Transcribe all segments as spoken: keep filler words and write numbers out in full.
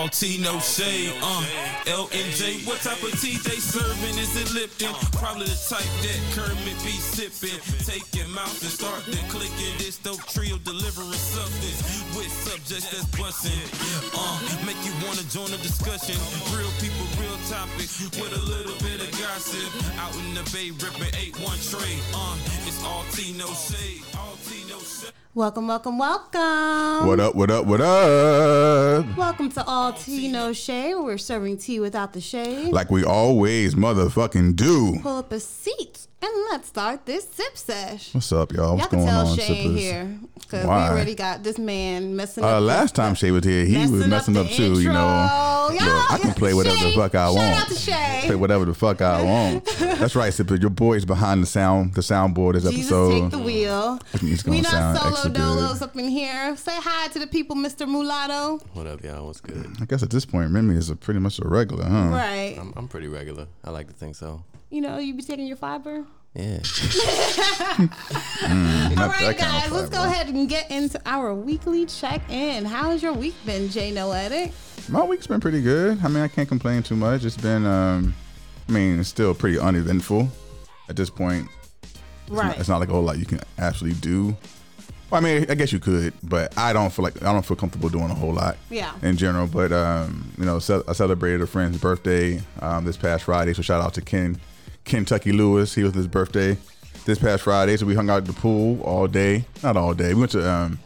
all tea, no shade. Um, L N J, what type of tea they serving? Is it Lipton? Probably the type that Kermit be sipping. Take your mouth and start then clicking. This dope trio delivering substance with subjects that's busting. Uh, make you wanna join the discussion. Real people, real topics with a little bit of gossip. Out in the Bay, ripping eight one trade. Uh, it's all tea, no shade. All tea, no shade. Welcome, welcome, welcome. What up, what up, what up? Welcome to All Tea, No Shade, where we're serving tea without the shade. Like we always motherfucking do. Pull up a seat and let's start this sip sesh. What's up, y'all? What's going on, sippers? Y'all can tell Shay ain't here because we already got this man messing up. Uh, last time Shay was here, he was messing up too, you know. I can play whatever the fuck I want. Shout out to Shay. Play whatever the fuck I want. That's right, sippers. Your boy's behind the sound, the soundboard this episode. Jesus, take the wheel. We not solo. Dolos up in here. Say hi to the people, Mister Mulatto. What up, y'all? What's good? I guess at this point, Remy is a pretty much a regular, huh? Right. I'm, I'm pretty regular. I like to think so. You know, you be taking your fiber? Yeah. mm, All right, guys. Fiber. Let's go ahead and get into our weekly check-in. How has your week been, Jay Noetic? My week's been pretty good. I mean, I can't complain too much. It's been, um, I mean, it's still pretty uneventful at this point. It's right. Not, it's not like a whole lot you can actually do. Well, I mean, I guess you could, but I don't feel like I don't feel comfortable doing a whole lot. Yeah. In general, but um, you know, ce- I celebrated a friend's birthday um, this past Friday, so shout out to Ken, Kentucky Lewis. He was his birthday this past Friday, so we hung out at the pool all day. Not all day. We went to um,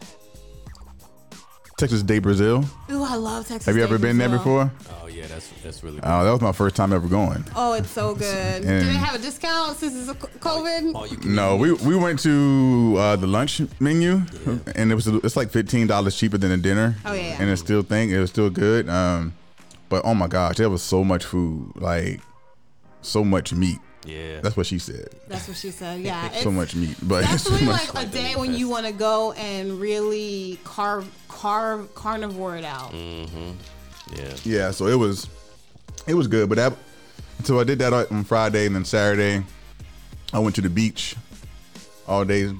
Texas Day Brazil. Ooh, I love Texas. Have you Day ever been Brazil. there before? Oh yeah, that's that's really. Good. Oh, that was my first time ever going. Oh, it's so good. Do they have a discount since it's a COVID? All, all you can no, eat. we we went to uh, the lunch menu, yeah. and it was it's like fifteen dollars cheaper than a dinner. Oh yeah, and it's still thing, it was still good. Um, but oh my gosh, there was so much food, like so much meat. Yeah, that's what she said. That's what she said. Yeah, so much meat, but that's really so like a day when you want to go and really carve, carve, carnivore it out. Mm-hmm. Yeah. Yeah. So it was, it was good. But that, so I did that on Friday, and then Saturday, I went to the beach all day.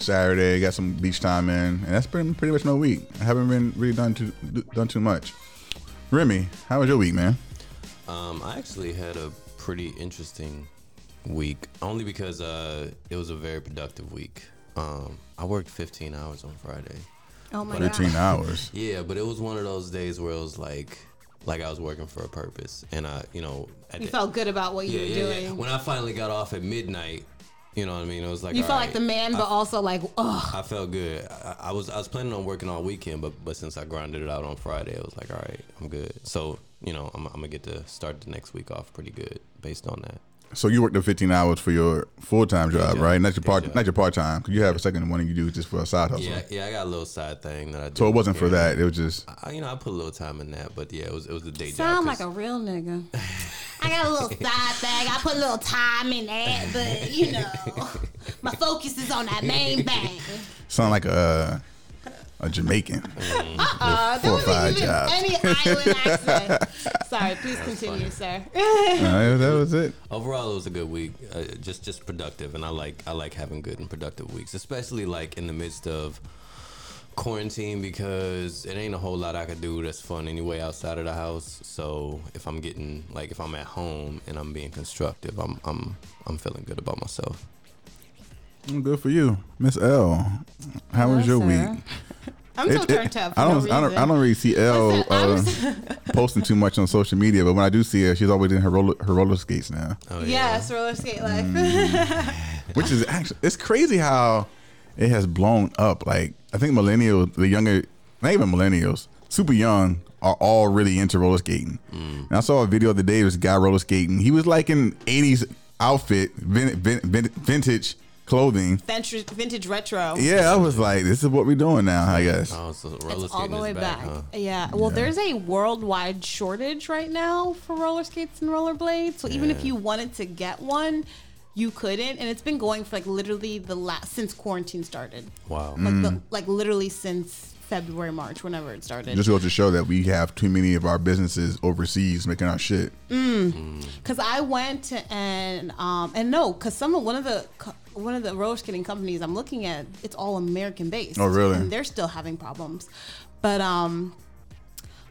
Saturday, got some beach time in, and that's been pretty much my week. I haven't been really done too done too much. Remy, how was your week, man? Um, I actually had a pretty interesting week, only because uh it was a very productive week. um I worked fifteen hours on Friday. Oh my god, fifteen hours. Yeah, but it was one of those days where it was like like I was working for a purpose, and I you know you the, felt good about what yeah, you were yeah, doing yeah. When I finally got off at midnight, you know what I mean, it was like you felt right, like the man, but I, also like oh I felt good. I, I was I was planning on working all weekend, but but since I grinded it out on Friday, it was like, all right, I'm good. So you know I'm, I'm gonna get to start the next week off pretty good based on that. So you worked the fifteen hours for your full-time job, yeah, right? Not your part, yeah, not your part-time. Cause you have a second one and you do it just for a side hustle. Yeah, yeah, I got a little side thing that I do. So it wasn't for that. It was just, I, you know, I put a little time in that, but yeah, it was it was a day Sound job. Sound like a real nigga. I got a little side thing. I put a little time in that, but you know, my focus is on that main bang. Sound like a a Jamaican. Mm-hmm. Uh-uh. Four or five jobs. Any island accent. Sorry, please continue, funny. sir. No, that was it. Overall, it was a good week. Uh, just, just productive, and I like, I like having good and productive weeks, especially like in the midst of quarantine, because it ain't a whole lot I could do that's fun anyway outside of the house. So if I'm getting like, if I'm at home and I'm being constructive, I'm, I'm, I'm feeling good about myself. Good for you, Miss L. How Hello, was your sir. week? I'm so it, turned it, up. For I don't, no I don't, I don't really see L uh, posting too much on social media, but when I do see her, she's always in her roller, her roller skates now. Oh, yeah. Yes, roller skate life. Mm. Which is actually, it's crazy how it has blown up. Like I think millennials, the younger, not even millennials, super young, are all really into roller skating. Mm. And I saw a video the other day of this guy roller skating. He was like in eighties outfit, vin, vin, vin, vintage. clothing, vintage, vintage retro. Yeah, I was like, this is what we're doing now, I guess. Oh, so roller it's all the way back. back. Huh? Yeah. Well, yeah. There's a worldwide shortage right now for roller skates and rollerblades. So yeah. Even if you wanted to get one, you couldn't, and it's been going for like literally the last since quarantine started. Wow. Like, mm. the, like literally since February, March, whenever it started. Just goes to show that we have too many of our businesses overseas making our shit. Mm. Mm. Cause I went to and um and no, cause some of one of the. One of the roller skating companies I'm looking at, it's all American based. Oh, really? And they're still having problems. But um,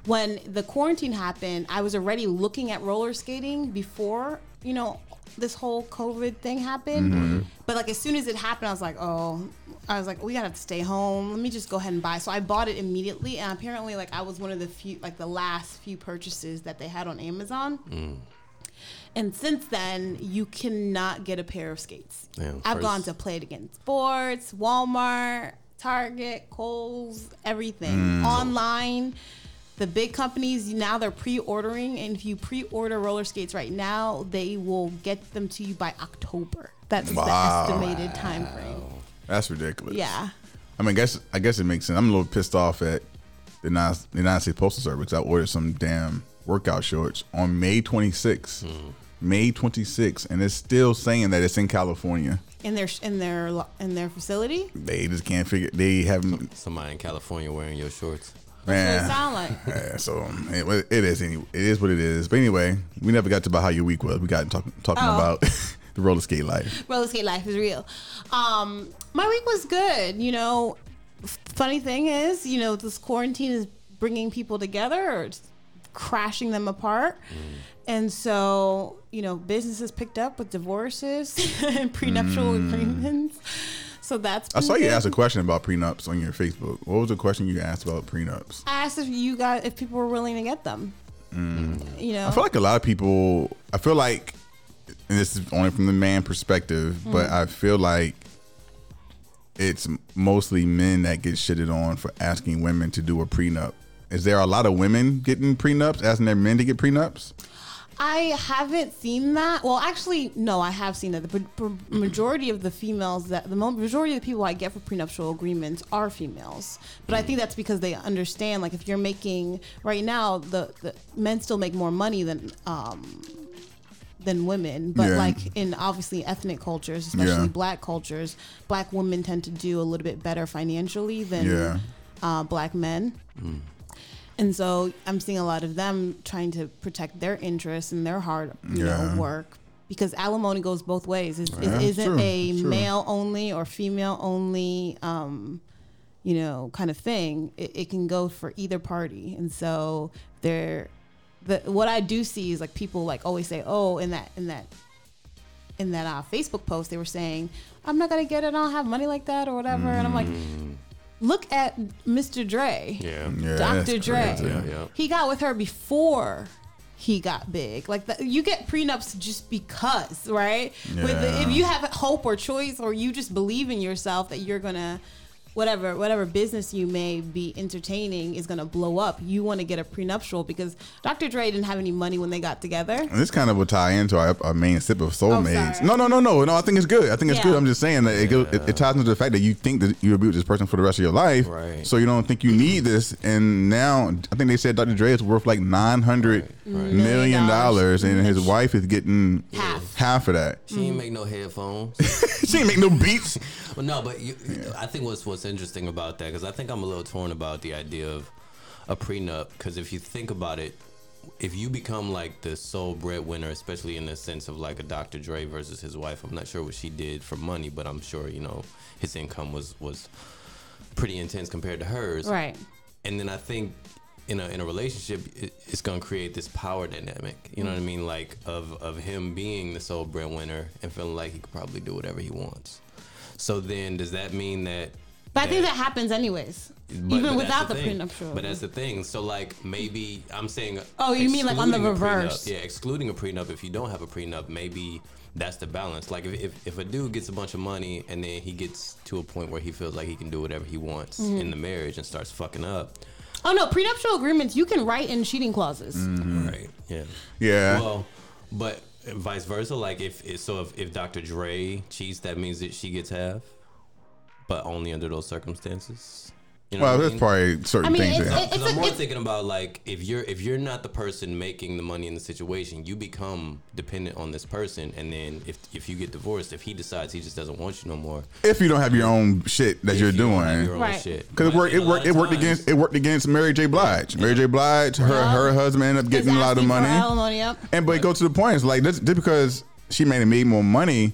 when the quarantine happened, I was already looking at roller skating before, you know, this whole COVID thing happened. Mm-hmm. But like as soon as it happened, I was like, oh, I was like, we gotta have to stay home. Let me just go ahead and buy. So I bought it immediately, and apparently, like I was one of the few, like the last few purchases that they had on Amazon. Mm. And since then, you cannot get a pair of skates. Damn, I've gone to Play It Again Sports, Walmart, Target, Kohl's, everything. Mm. Online, the big companies, now they're pre-ordering. And if you pre-order roller skates right now, they will get them to you by October. That's wow. the estimated time frame. That's ridiculous. Yeah. I mean, I guess, I guess it makes sense. I'm a little pissed off at the United States Postal Service because I ordered some damn workout shorts on May twenty-sixth. Mm. May twenty-sixth, and it's still saying that it's in California. In their in their in their facility? They just can't figure. They haven't. Somebody in California wearing your shorts. Man, that's what it sound like. Yeah, so it, it is. Any, it is what it is. But anyway, we never got to about how your week was. We got talk, talking oh. about the roller skate life. Roller skate life is real. Um, my week was good. You know, funny thing is, you know, this quarantine is bringing people together or just crashing them apart. Mm. And so, you know, businesses picked up with divorces and prenuptial mm. agreements. So that's I saw good. You asked a question about prenups on your Facebook. What was the question you asked about prenups? I asked if you got if people were willing to get them. Mm. You know, I feel like a lot of people. I feel like, and this is only from the man perspective, mm. but I feel like it's mostly men that get shitted on for asking women to do a prenup. Is there a lot of women getting prenups, asking their men to get prenups? I haven't seen that. Well, actually, no, I have seen that. The majority of the females that the majority of the people I get for prenuptial agreements are females. But I think that's because they understand, like, if you're making right now, the, the men still make more money than um, than women. But yeah. like in obviously ethnic cultures, especially yeah. black cultures, black women tend to do a little bit better financially than yeah. uh, black men. Mm. And so I'm seeing a lot of them trying to protect their interests and their hard you yeah. know, work, because alimony goes both ways. It yeah, isn't true, a true. male only or female only, um, you know, kind of thing. It, it can go for either party. And so they're, the, what I do see is like people like always say, oh, in that in that in that uh, Facebook post, they were saying, I'm not going to get it. I don't have money like that or whatever. Mm. And I'm like, look at Mister Dre. Yeah. yeah Doctor Dre. Yeah, yeah. He got with her before he got big. Like, the, you get prenups just because, right? Yeah. With the, if you have hope or choice, or you just believe in yourself that you're going to, whatever whatever business you may be entertaining is going to blow up, you want to get a prenuptial, because Doctor Dre didn't have any money when they got together. And this kind of will tie into our, our main sip of Soulmates. Oh, no, no, no, no. No, I think it's good. I think it's yeah. good. I'm just saying that it, yeah. it, it ties into the fact that you think that you'll be with this person for the rest of your life. Right. So you don't think you need this. And now, I think they said Doctor Dre is worth like nine hundred right. Right. million dollars, and his wife is getting half, half of that. She ain't make no headphones. She ain't make no beats. Well, no, but you, yeah. I think what's, what's interesting about that, because I think I'm a little torn about the idea of a prenup, because if you think about it, if you become like the sole breadwinner, especially in the sense of like a Doctor Dre versus his wife, I'm not sure what she did for money, but I'm sure, you know, his income was was pretty intense compared to hers, right? And then I think in a in a relationship, it, it's gonna create this power dynamic, you know mm-hmm. what I mean, like of of him being the sole breadwinner and feeling like he could probably do whatever he wants. So then does that mean that But yeah. I think that happens anyways, but, even but without the, the prenuptial. But that's the thing. So, like, maybe I'm saying... Oh, you mean like on the reverse. Prenup, yeah, excluding a prenup, if you don't have a prenup, maybe that's the balance. Like, if, if, if a dude gets a bunch of money and then he gets to a point where he feels like he can do whatever he wants mm-hmm. in the marriage and starts fucking up... Oh, no, prenuptial agreements, you can write in cheating clauses. Mm-hmm. Right, yeah. Yeah. Well, but vice versa, like, if so if, if Doctor Dre cheats, that means that she gets half? But only under those circumstances. You know well, there's mean? probably certain I mean, things. It's, it's, it's, I'm more it's, thinking about like if you're if you're not the person making the money in the situation, you become dependent on this person. And then if if you get divorced, if he decides he just doesn't want you no more, if you don't have your own shit that you're you doing, your own right? Because it worked it worked it worked times. against it worked against Mary J. Blige. Yeah. Mary J. Blige, her yeah. her husband ended up getting a lot of money. And but right. it goes to the point, it's like this, this because she made made more money.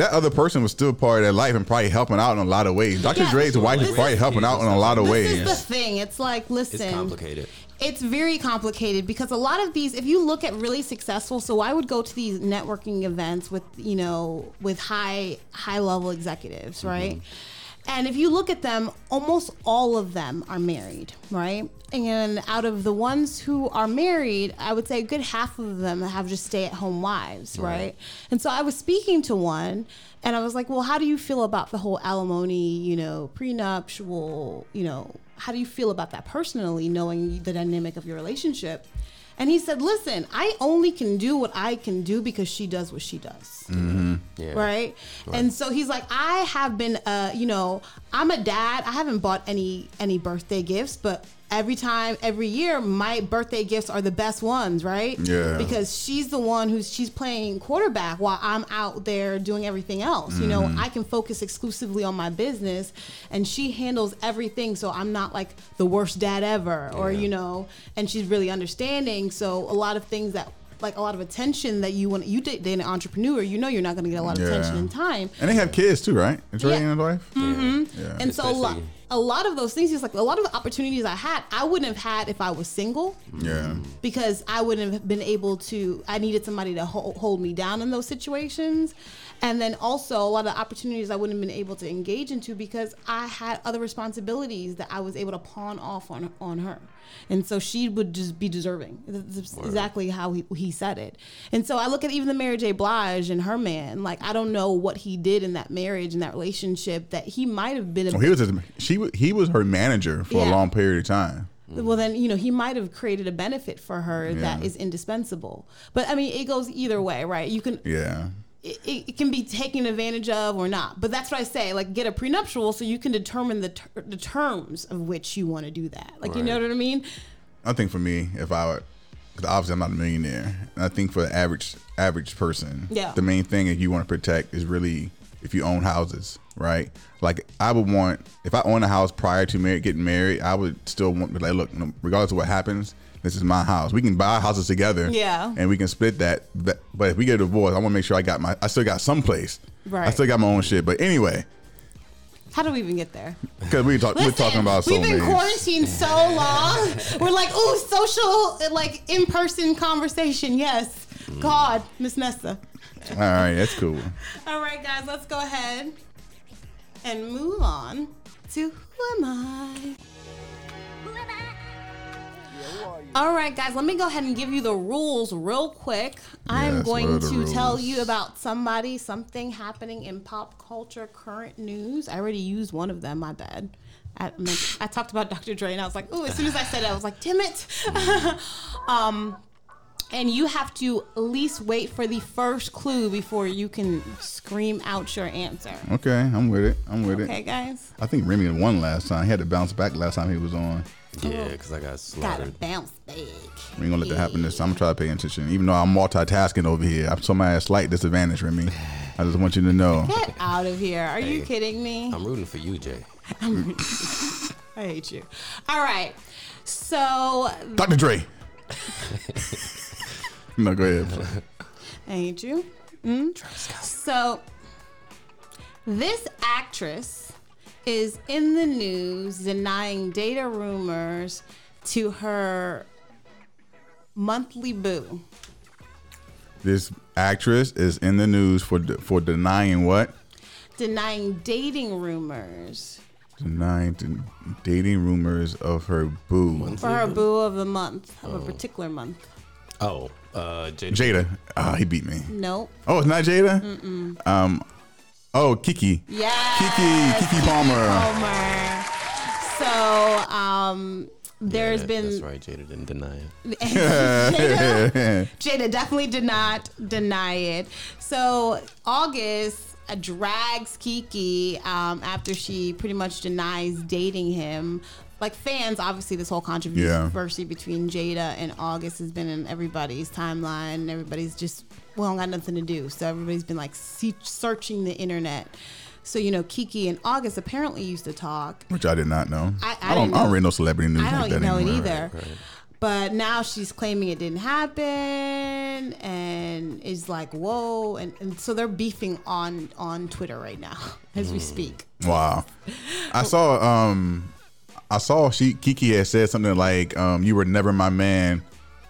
that other person was still part of their life and probably helping out in a lot of ways. Doctor Yeah, Dre's wife is probably helping out in a lot of this ways. This is the thing. It's like, listen. It's complicated. It's very complicated because a lot of these, if you look at really successful, so I would go to these networking events with, you know, with high, high level executives, right? Mm-hmm. And if you look at them, almost all of them are married, right? And out of the ones who are married, I would say a good half of them have just stay-at-home wives, right? right? And so I was speaking to one, and I was like, well, how do you feel about the whole alimony, you know, prenuptial, you know, how do you feel about that personally, knowing the dynamic of your relationship? And he said, listen, I only can do what I can do because she does what she does. Mm-hmm. Yeah. Right? Right. And so he's like, I have been, uh, you know, I'm a dad. I haven't bought any, any birthday gifts, but every time, every year, my birthday gifts are the best ones. Right. Yeah. Because she's the one who's she's playing quarterback while I'm out there doing everything else. Mm-hmm. You know, I can focus exclusively on my business and she handles everything. So I'm not like the worst dad ever, yeah. or, you know, and she's really understanding. So a lot of things that, like a lot of attention that you want, you date an entrepreneur, you know you're not going to get a lot of yeah. attention in time. And they have kids too, right? It's yeah. and wife. Mm-hmm. Yeah. Yeah. And especially. So a lot, a lot of those things, just like a lot of opportunities I had, I wouldn't have had if I was single. Yeah. Because I wouldn't have been able to, I needed somebody to hold, hold me down in those situations. And then also a lot of opportunities I wouldn't have been able to engage into because I had other responsibilities that I was able to pawn off on on her. And so she would just be deserving. That's exactly how he, he said it. And so I look at even the Mary J. Blige and her man. Like, I don't know what he did in that marriage and that relationship that he might have been. A well, he was his, she was, he was her manager for yeah. a long period of time. Well, then, you know, he might have created a benefit for her yeah. that is indispensable. But, I mean, it goes either way, right? You can... Yeah. It, it can be taken advantage of or not. But that's what I say, like, get a prenuptial so you can determine the ter- the terms of which you want to do that. Like, right. You know what I mean? I think for me, if I would, because obviously I'm not a millionaire. And I think for the average average person, yeah. the main thing that you want to protect is really if you own houses, right? Like, I would want, if I own a house prior to married, getting married, I would still want to be like, look, regardless of what happens, this is my house. We can buy houses together, yeah, and we can split that. But, but if we get a divorce, I want to make sure I got my, I still got someplace. Right. I still got my own shit. But anyway, how do we even get there? Because we talk, we're talking about so many. We've been many. quarantined so long. We're like, ooh, social, like in person conversation. Yes, God, Miss Nessa. All right, that's cool. All right, guys, let's go ahead and move on to Who Am I? Who am I? All right, guys, let me go ahead and give you the rules real quick. I'm yes, going to rules. tell you about somebody, something happening in pop culture, current news. I already used one of them, my bad. I, like, I talked about Doctor Dre, and I was like, oh, as soon as I said it, I was like, damn it. um, and you have to at least wait for the first clue before you can scream out your answer. Okay, I'm with it. I'm with okay, it. Okay, guys. I think Remy won last time. He had to bounce back last time he was on. Yeah, because I got slaughtered. Gotta bounce back. We ain't gonna let yeah. that happen this time. I'm gonna try to pay attention. Even though I'm multitasking over here, I'm somebody at a slight disadvantage, Remy. I just want you to know. Get out of here. Are hey, you kidding me? I'm rooting for you, Jay. I hate you. All right. So. Doctor Dre. No, go ahead. I hate you. Mm? So, this actress is in the news denying data rumors to her monthly boo. This actress is in the news for de- for denying what? Denying dating rumors. Denying de- dating rumors of her boo. Monthly for her boo? boo of the month, of oh. a particular month. Oh, uh, Jada. Jada. Ah, oh, he beat me. Nope. Oh, it's not Jada? Mm-mm. Um, Oh, Kiki. Yeah. Kiki, Kiki Palmer. Palmer. So, um, there's yeah, been. That's right. Jada didn't deny it. Jada, Jada definitely did not deny it. So, August uh, drags Kiki um, after she pretty much denies dating him. Like, fans, obviously, this whole controversy yeah. between Jada and August has been in everybody's timeline, and everybody's just, we don't got nothing to do. So everybody's been, like, see- searching the internet. So, you know, Kiki and August apparently used to talk. Which I did not know. I, I, I don't, don't know. I don't read no celebrity news I like don't that know anymore. It either. Right, right. But now she's claiming it didn't happen and is like, whoa. And, and so they're beefing on, on Twitter right now as we speak. Wow. I saw um, I saw she Kiki had said something like, um, you were never my man,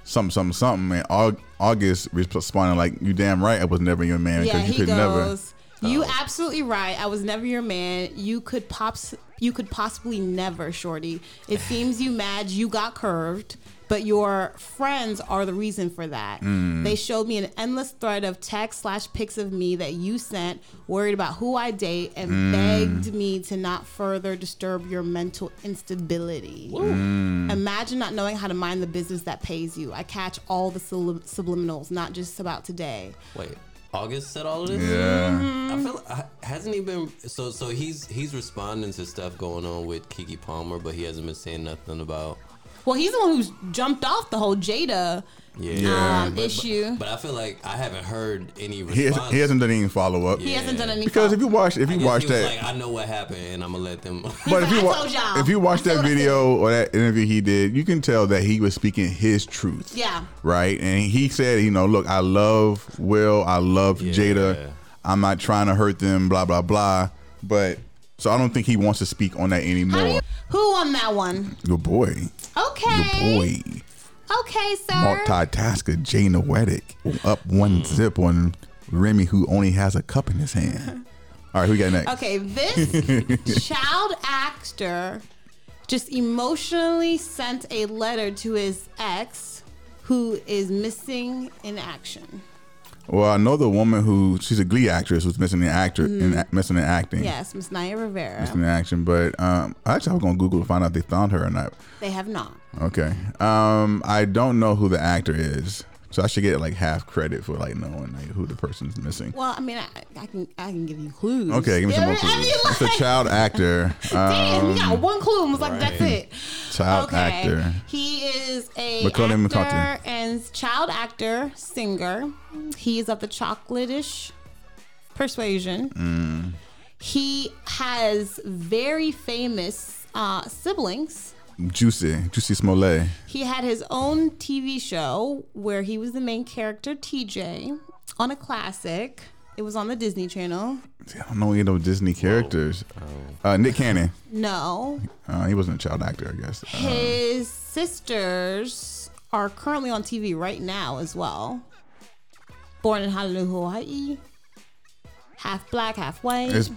something, something, something. And Aug- August responded like, you damn right I was never your man. Yeah, you he could goes, never. You oh. absolutely right. I was never your man. You could pops. You could possibly never, shorty. It seems you mad you got curved, but your friends are the reason for that. Mm. They showed me an endless thread of text slash pics of me that you sent, worried about who I date, and mm. begged me to not further disturb your mental instability. Mm. Imagine not knowing how to mind the business that pays you. I catch all the sublim- subliminals, not just about today. Wait, August said all of this? Yeah. Mm-hmm. I feel like, hasn't he been, so so he's he's responding to stuff going on with Kiki Palmer, but he hasn't been saying nothing about. Well, he's the one who's jumped off the whole Jada yeah. um, but, issue. But, but I feel like I haven't heard any response. He hasn't, he hasn't done any follow up. Yeah. He hasn't done any because follow-up. if you watch if you watch that, like, I know what happened, and I'm gonna let them. But like, if you watch if you watch that video or that interview he did, you can tell that he was speaking his truth. Yeah. Right, and he said, you know, look, I love Will, I love yeah. Jada, I'm not trying to hurt them, blah blah blah, but. So I don't think he wants to speak on that anymore. You, who on that one? Your boy. Okay. Your boy. Okay, sir. Multitasker, Jay Noetic. Up one zip on Remy, who only has a cup in his hand. All right, who we got next? Okay, this child actor just emotionally sent a letter to his ex, who is missing in action. Well, I know the woman who, she's a Glee actress who's missing in, actor, mm. in, missing in acting. Yes, Miss Naya Rivera. Missing in action, but um, actually I was going to Google to find out if they found her or not. They have not. Okay. Um, I don't know who the actor is, so I should get like half credit for like knowing like, who the person's missing. Well, I mean, I, I can I can give you clues. Okay, give me yeah, some more clues. I mean, like, it's a child actor. Um, Damn, we got one clue and was like, right. that's it. Child okay. actor. He is a Macaulay actor McCarthy. and child actor, singer. He is of the chocolatish persuasion. Mm. He has very famous uh, siblings. Juicy, Juicy Smollett. He had his own T V show where he was the main character, T J, on a classic. It was on the Disney Channel. I don't know any of those Disney characters. Uh, Nick Cannon. No. Uh, he wasn't a child actor, I guess. His uh, sisters are currently on T V right now as well. Born in Honolulu, Hawaii. Half black, half white. It's,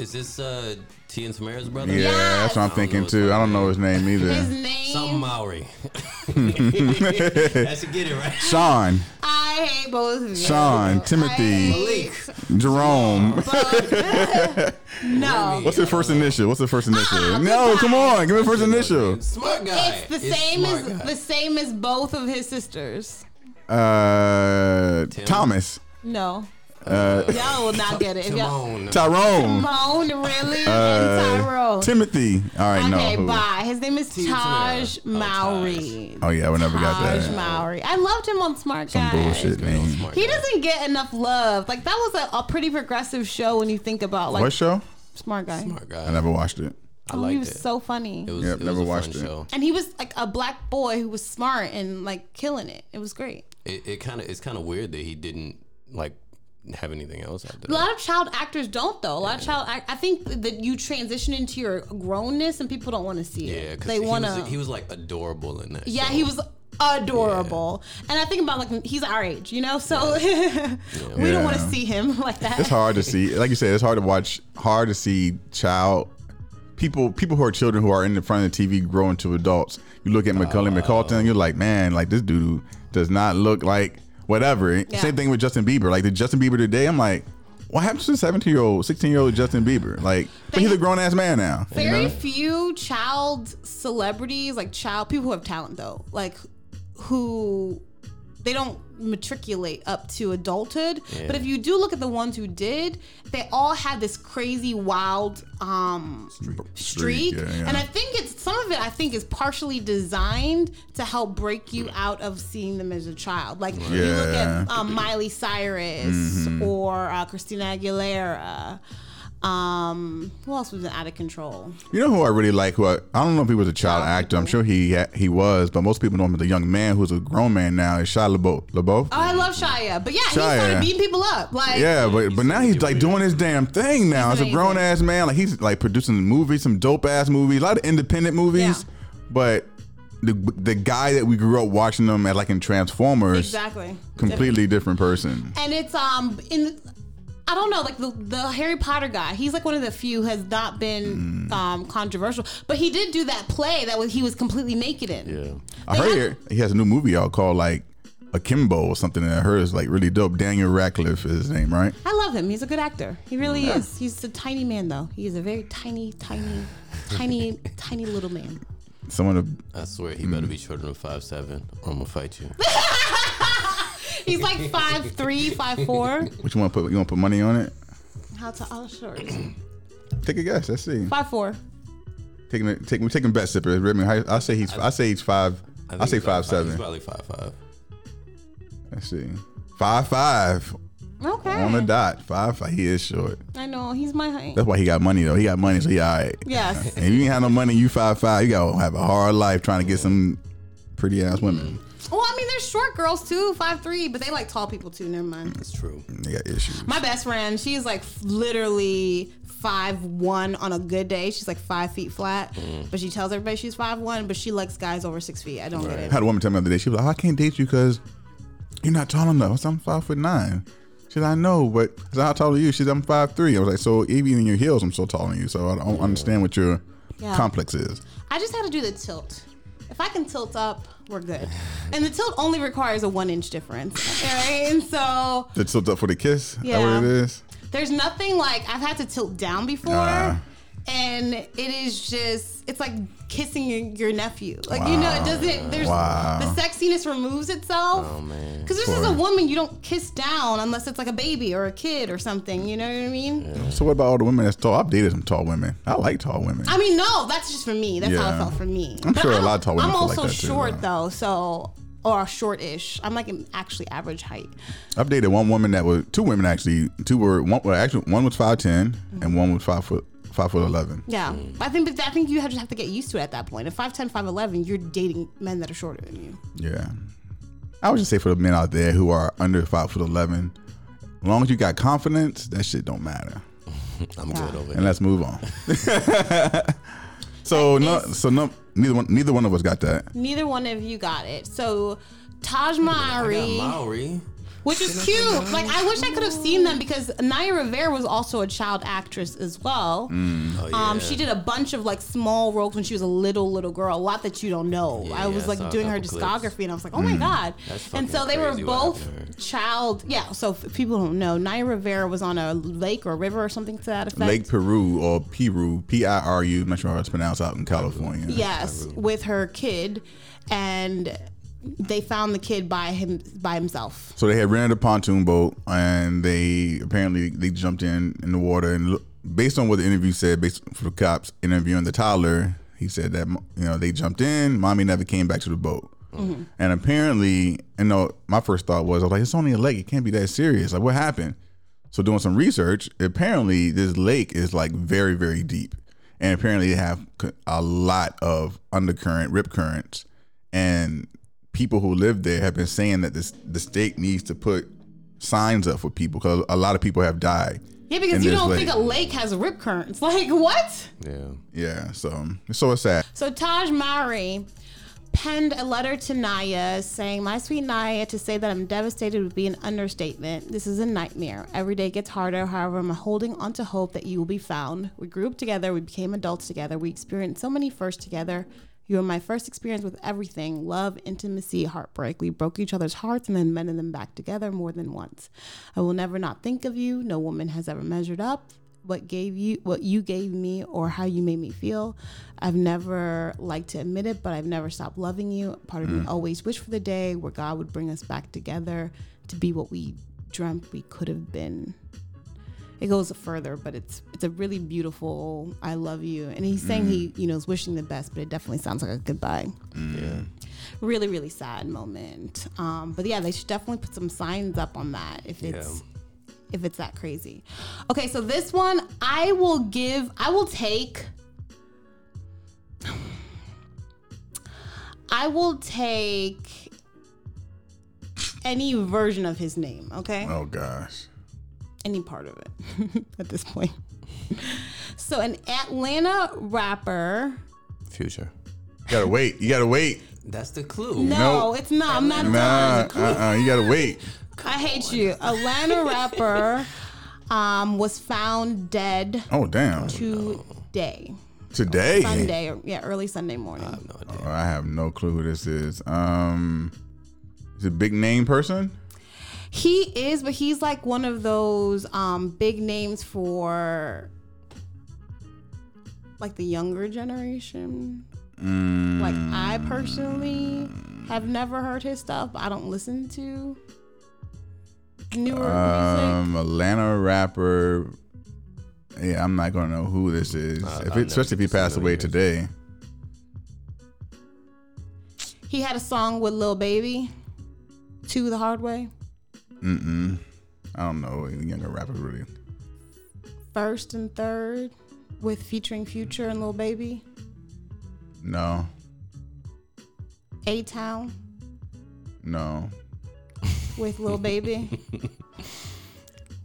Is this uh, T and Tamara's brother? Yeah, yes. That's what I'm thinking too. I don't know his name either. His name? Something Maori. That's to get it right. Sean. I hate both of you. Sean, Timothy, Malik, Jerome. But, no. What's the first initial? What's the first initial? Uh-uh, no, come on, give me the first initial. Smart guy. It's the it's same as guy. the same as both of his sisters. Uh, Tim? Thomas. No. Uh, y'all will not get it. Tyrone. Tyrone. Tyrone, really? Uh, and Tyrone. Timothy. All right, okay, no. Okay, bye. His name is Taj Mowry. Oh, yeah, we never got that. Taj Mowry. I loved him on Smart Guys. Some bullshit name. He doesn't get enough love. Like, that was a, a pretty progressive show when you think about, like. What show? Smart Guy. Smart Guy. I never watched it. I liked it. He was so funny. It was, yeah, it never was a watched fun it. Show. And he was, like, a black boy who was smart and, like, killing it. It was great. It, it kind of, it's kind of weird that he didn't, like, have anything else out there. A lot of child actors don't though. A lot yeah. of child act- I think that you transition into your grownness and people don't want to see it. Yeah, because they want to. He was like adorable in that. Yeah, show. He was adorable. Yeah. And I think about like he's our age, you know, so yeah. Yeah. we yeah. don't want to see him like that. It's hard to see, like you said, it's hard to watch. Hard to see child people, people who are children who are in the front of the T V grow into adults. You look at Macaulay uh, McCarthy and you're like, man, like this dude does not look like. Whatever. Yeah. Same thing with Justin Bieber. Like the Justin Bieber today, I'm like, what happened to the seventeen-year-old, sixteen-year-old Justin Bieber? Like, but he's a grown-ass man now. Very you know? few child celebrities, like child people who have talent though, like who they don't matriculate up to adulthood. Yeah. But if you do look at the ones who did, they all had this crazy wild um, streak. streak. Yeah, yeah. And I think it's some of it. I think is partially designed to help break you out of seeing them as a child. Like yeah. you look at um, Miley Cyrus mm-hmm. or uh, Christina Aguilera. Um, who else was out of control? You know who I really like? Who I, I don't know if he was a child yeah. actor. I'm sure he he was, but most people know him as a young man who's a grown man now. Is Shia LaBeouf? LaBeouf? Oh, I love Shia, but yeah, Shia. He started beating people up. Like yeah, but but now he's like doing his damn thing now as a grown ass man. Like he's like producing movies, some dope ass movies, a lot of independent movies. Yeah. But the the guy that we grew up watching them at like in Transformers, exactly, completely different, different person. And it's um in. The, I don't know, like the, the Harry Potter guy. He's like one of the few who has not been mm. um, controversial, but he did do that play that was, he was completely naked in. Yeah, I like, heard I, he has a new movie out called like Akimbo or something. And I heard it's like really dope. Daniel Radcliffe is his name, right? I love him. He's a good actor. He really yeah. is. He's a tiny man, though. He is a very tiny, tiny, tiny, tiny little man. Someone, to, I swear, he mm. better be shorter than five seven. I'm gonna fight you. He's like five three, five four. What you want to put? You want to put money on it? How tall? Short. Take a guess. Let's see. Five four. Taking a, taking taking bet sipper. Redman. I say he's. I, I say he's five. I, I say he's five, five seven. He's probably five five. Let's see. Five five. Okay. On the dot. Five five. He is short. I know. He's my height. That's why he got money though. He got money, so he all right. Yes. And if you ain't have no money, you five five. You gotta have a hard life trying to get some pretty ass women. Well, I mean, there's short girls too, five three, but they like tall people too. Never mind. That's true. They got issues. My best friend, she's like literally five one on a good day. She's like five feet flat, mm-hmm. but she tells everybody she's five one, but she likes guys over six feet. I don't right. get it. I had a woman tell me the other day, she was like, oh, I can't date you because you're not tall enough. So I'm five foot nine. She said, I know, but how tall are you? She said, I'm five three. I was like, so even in your heels, I'm so tall on you. So I don't understand what your yeah. complex is. I just had to do the tilt. If I can tilt up, we're good. And the tilt only requires a one inch difference. Right? And so. The tilt up for the kiss? Yeah. That's what it is? There's nothing like, I've had to tilt down before. Uh, and it is just, it's like kissing your, your nephew. Like, wow, you know, it doesn't, there's, wow. the sexiness removes itself. Oh, man. Because this is a woman, you don't kiss down unless it's like a baby or a kid or something. You know what I mean? Yeah. So what about all the women that's tall? I've dated some tall women. I like tall women. I mean, no, that's just for me. That's yeah. how it felt for me. I'm but sure I'm, a lot of tall women I'm feel also like that short, too, though, so, or short-ish. I'm like an actually average height. I've dated one woman that was, two women actually, two were, one, well, actually, one was five ten mm-hmm. and one was five foot. Five foot eleven. Yeah, mm. I think, but I think you have just have to get used to it at that point. At five ten, five eleven, you're dating men that are shorter than you. Yeah, I would just say for the men out there who are under five foot eleven, as long as you got confidence, that shit don't matter. I'm yeah. good over here. And let's move on. so no, so no, neither one, neither one of us got that. Neither one of you got it. So Taj Mowry. Mowry. Which is cute. Like, I wish I could have seen them because Naya Rivera was also a child actress as well. Mm. Oh, yeah. Um, she did a bunch of like small roles when she was a little little girl. A lot that you don't know. Yeah, I was yeah, like doing her discography, clips. And I was like, oh mm. my god! That's and so they were both child. Yeah. So if people don't know, Naya Rivera was on a lake or river or something to that effect. Lake Peru or Piru, P I R U. I'm not sure how it's pronounced out in California. Yes, Piru. With her kid and. They found the kid by him by himself. So they had rented a pontoon boat, and they apparently they jumped in in the water. And look, based on what the interview said, based for the cops interviewing the toddler, he said that you know they jumped in. Mommy never came back to the boat. Mm-hmm. And apparently, you know, my first thought was I was like, it's only a lake. It can't be that serious. Like, what happened? So doing some research, apparently this lake is like very very deep, and apparently they have a lot of undercurrent, rip currents, and people who live there have been saying that this, the state needs to put signs up for people because a lot of people have died. Yeah, because you don't lake. think a lake has rip currents. Like, what? Yeah. Yeah, so so it's sad. So Taj Mowry penned a letter to Naya saying, my sweet Naya, to say that I'm devastated would be an understatement. This is a nightmare. Every day gets harder. However, I'm holding on to hope that you will be found. We grew up together. We became adults together. We experienced so many firsts together. You were my first experience with everything, love, intimacy, heartbreak. We broke each other's hearts and then mended them back together more than once. I will never not think of you. No woman has ever measured up what gave you, what you gave me or how you made me feel. I've never liked to admit it, but I've never stopped loving you. Part of mm. me always wished for the day where God would bring us back together to be what we dreamt we could have been. It goes further, but it's it's a really beautiful I love you. And he's saying mm. he, you know, is wishing the best, but it definitely sounds like a goodbye. Mm. Yeah. Really, really sad moment. Um, but yeah, they should definitely put some signs up on that if it's yeah. if it's that crazy. Okay, so this one, I will give, I will take, I will take any version of his name, okay? Oh, gosh. Any part of it at this point. So an Atlanta rapper. Future. You gotta wait. You gotta wait. That's the clue. No, nope. It's not. I'm not nah, a clue. Uh-uh, you gotta wait. I hate you. Atlanta rapper um, was found dead. Oh, damn. Today. Today? Sunday. Yeah, early Sunday morning. I have no idea. Oh, I have no clue who this is. Um, is it a big name person? He is, but he's like one of those um, big names for like the younger generation. Mm. Like I personally have never heard his stuff. I don't listen to newer um, music. Atlanta rapper. Yeah, I'm not gonna know who this is, uh, if it, especially if he passed away years. Today. He had a song with Lil Baby, "Two the Hard Way." Mm-mm. I don't know any younger rappers really. First and Third, with featuring Future and Lil Baby. No. A-Town? No. With Lil Baby?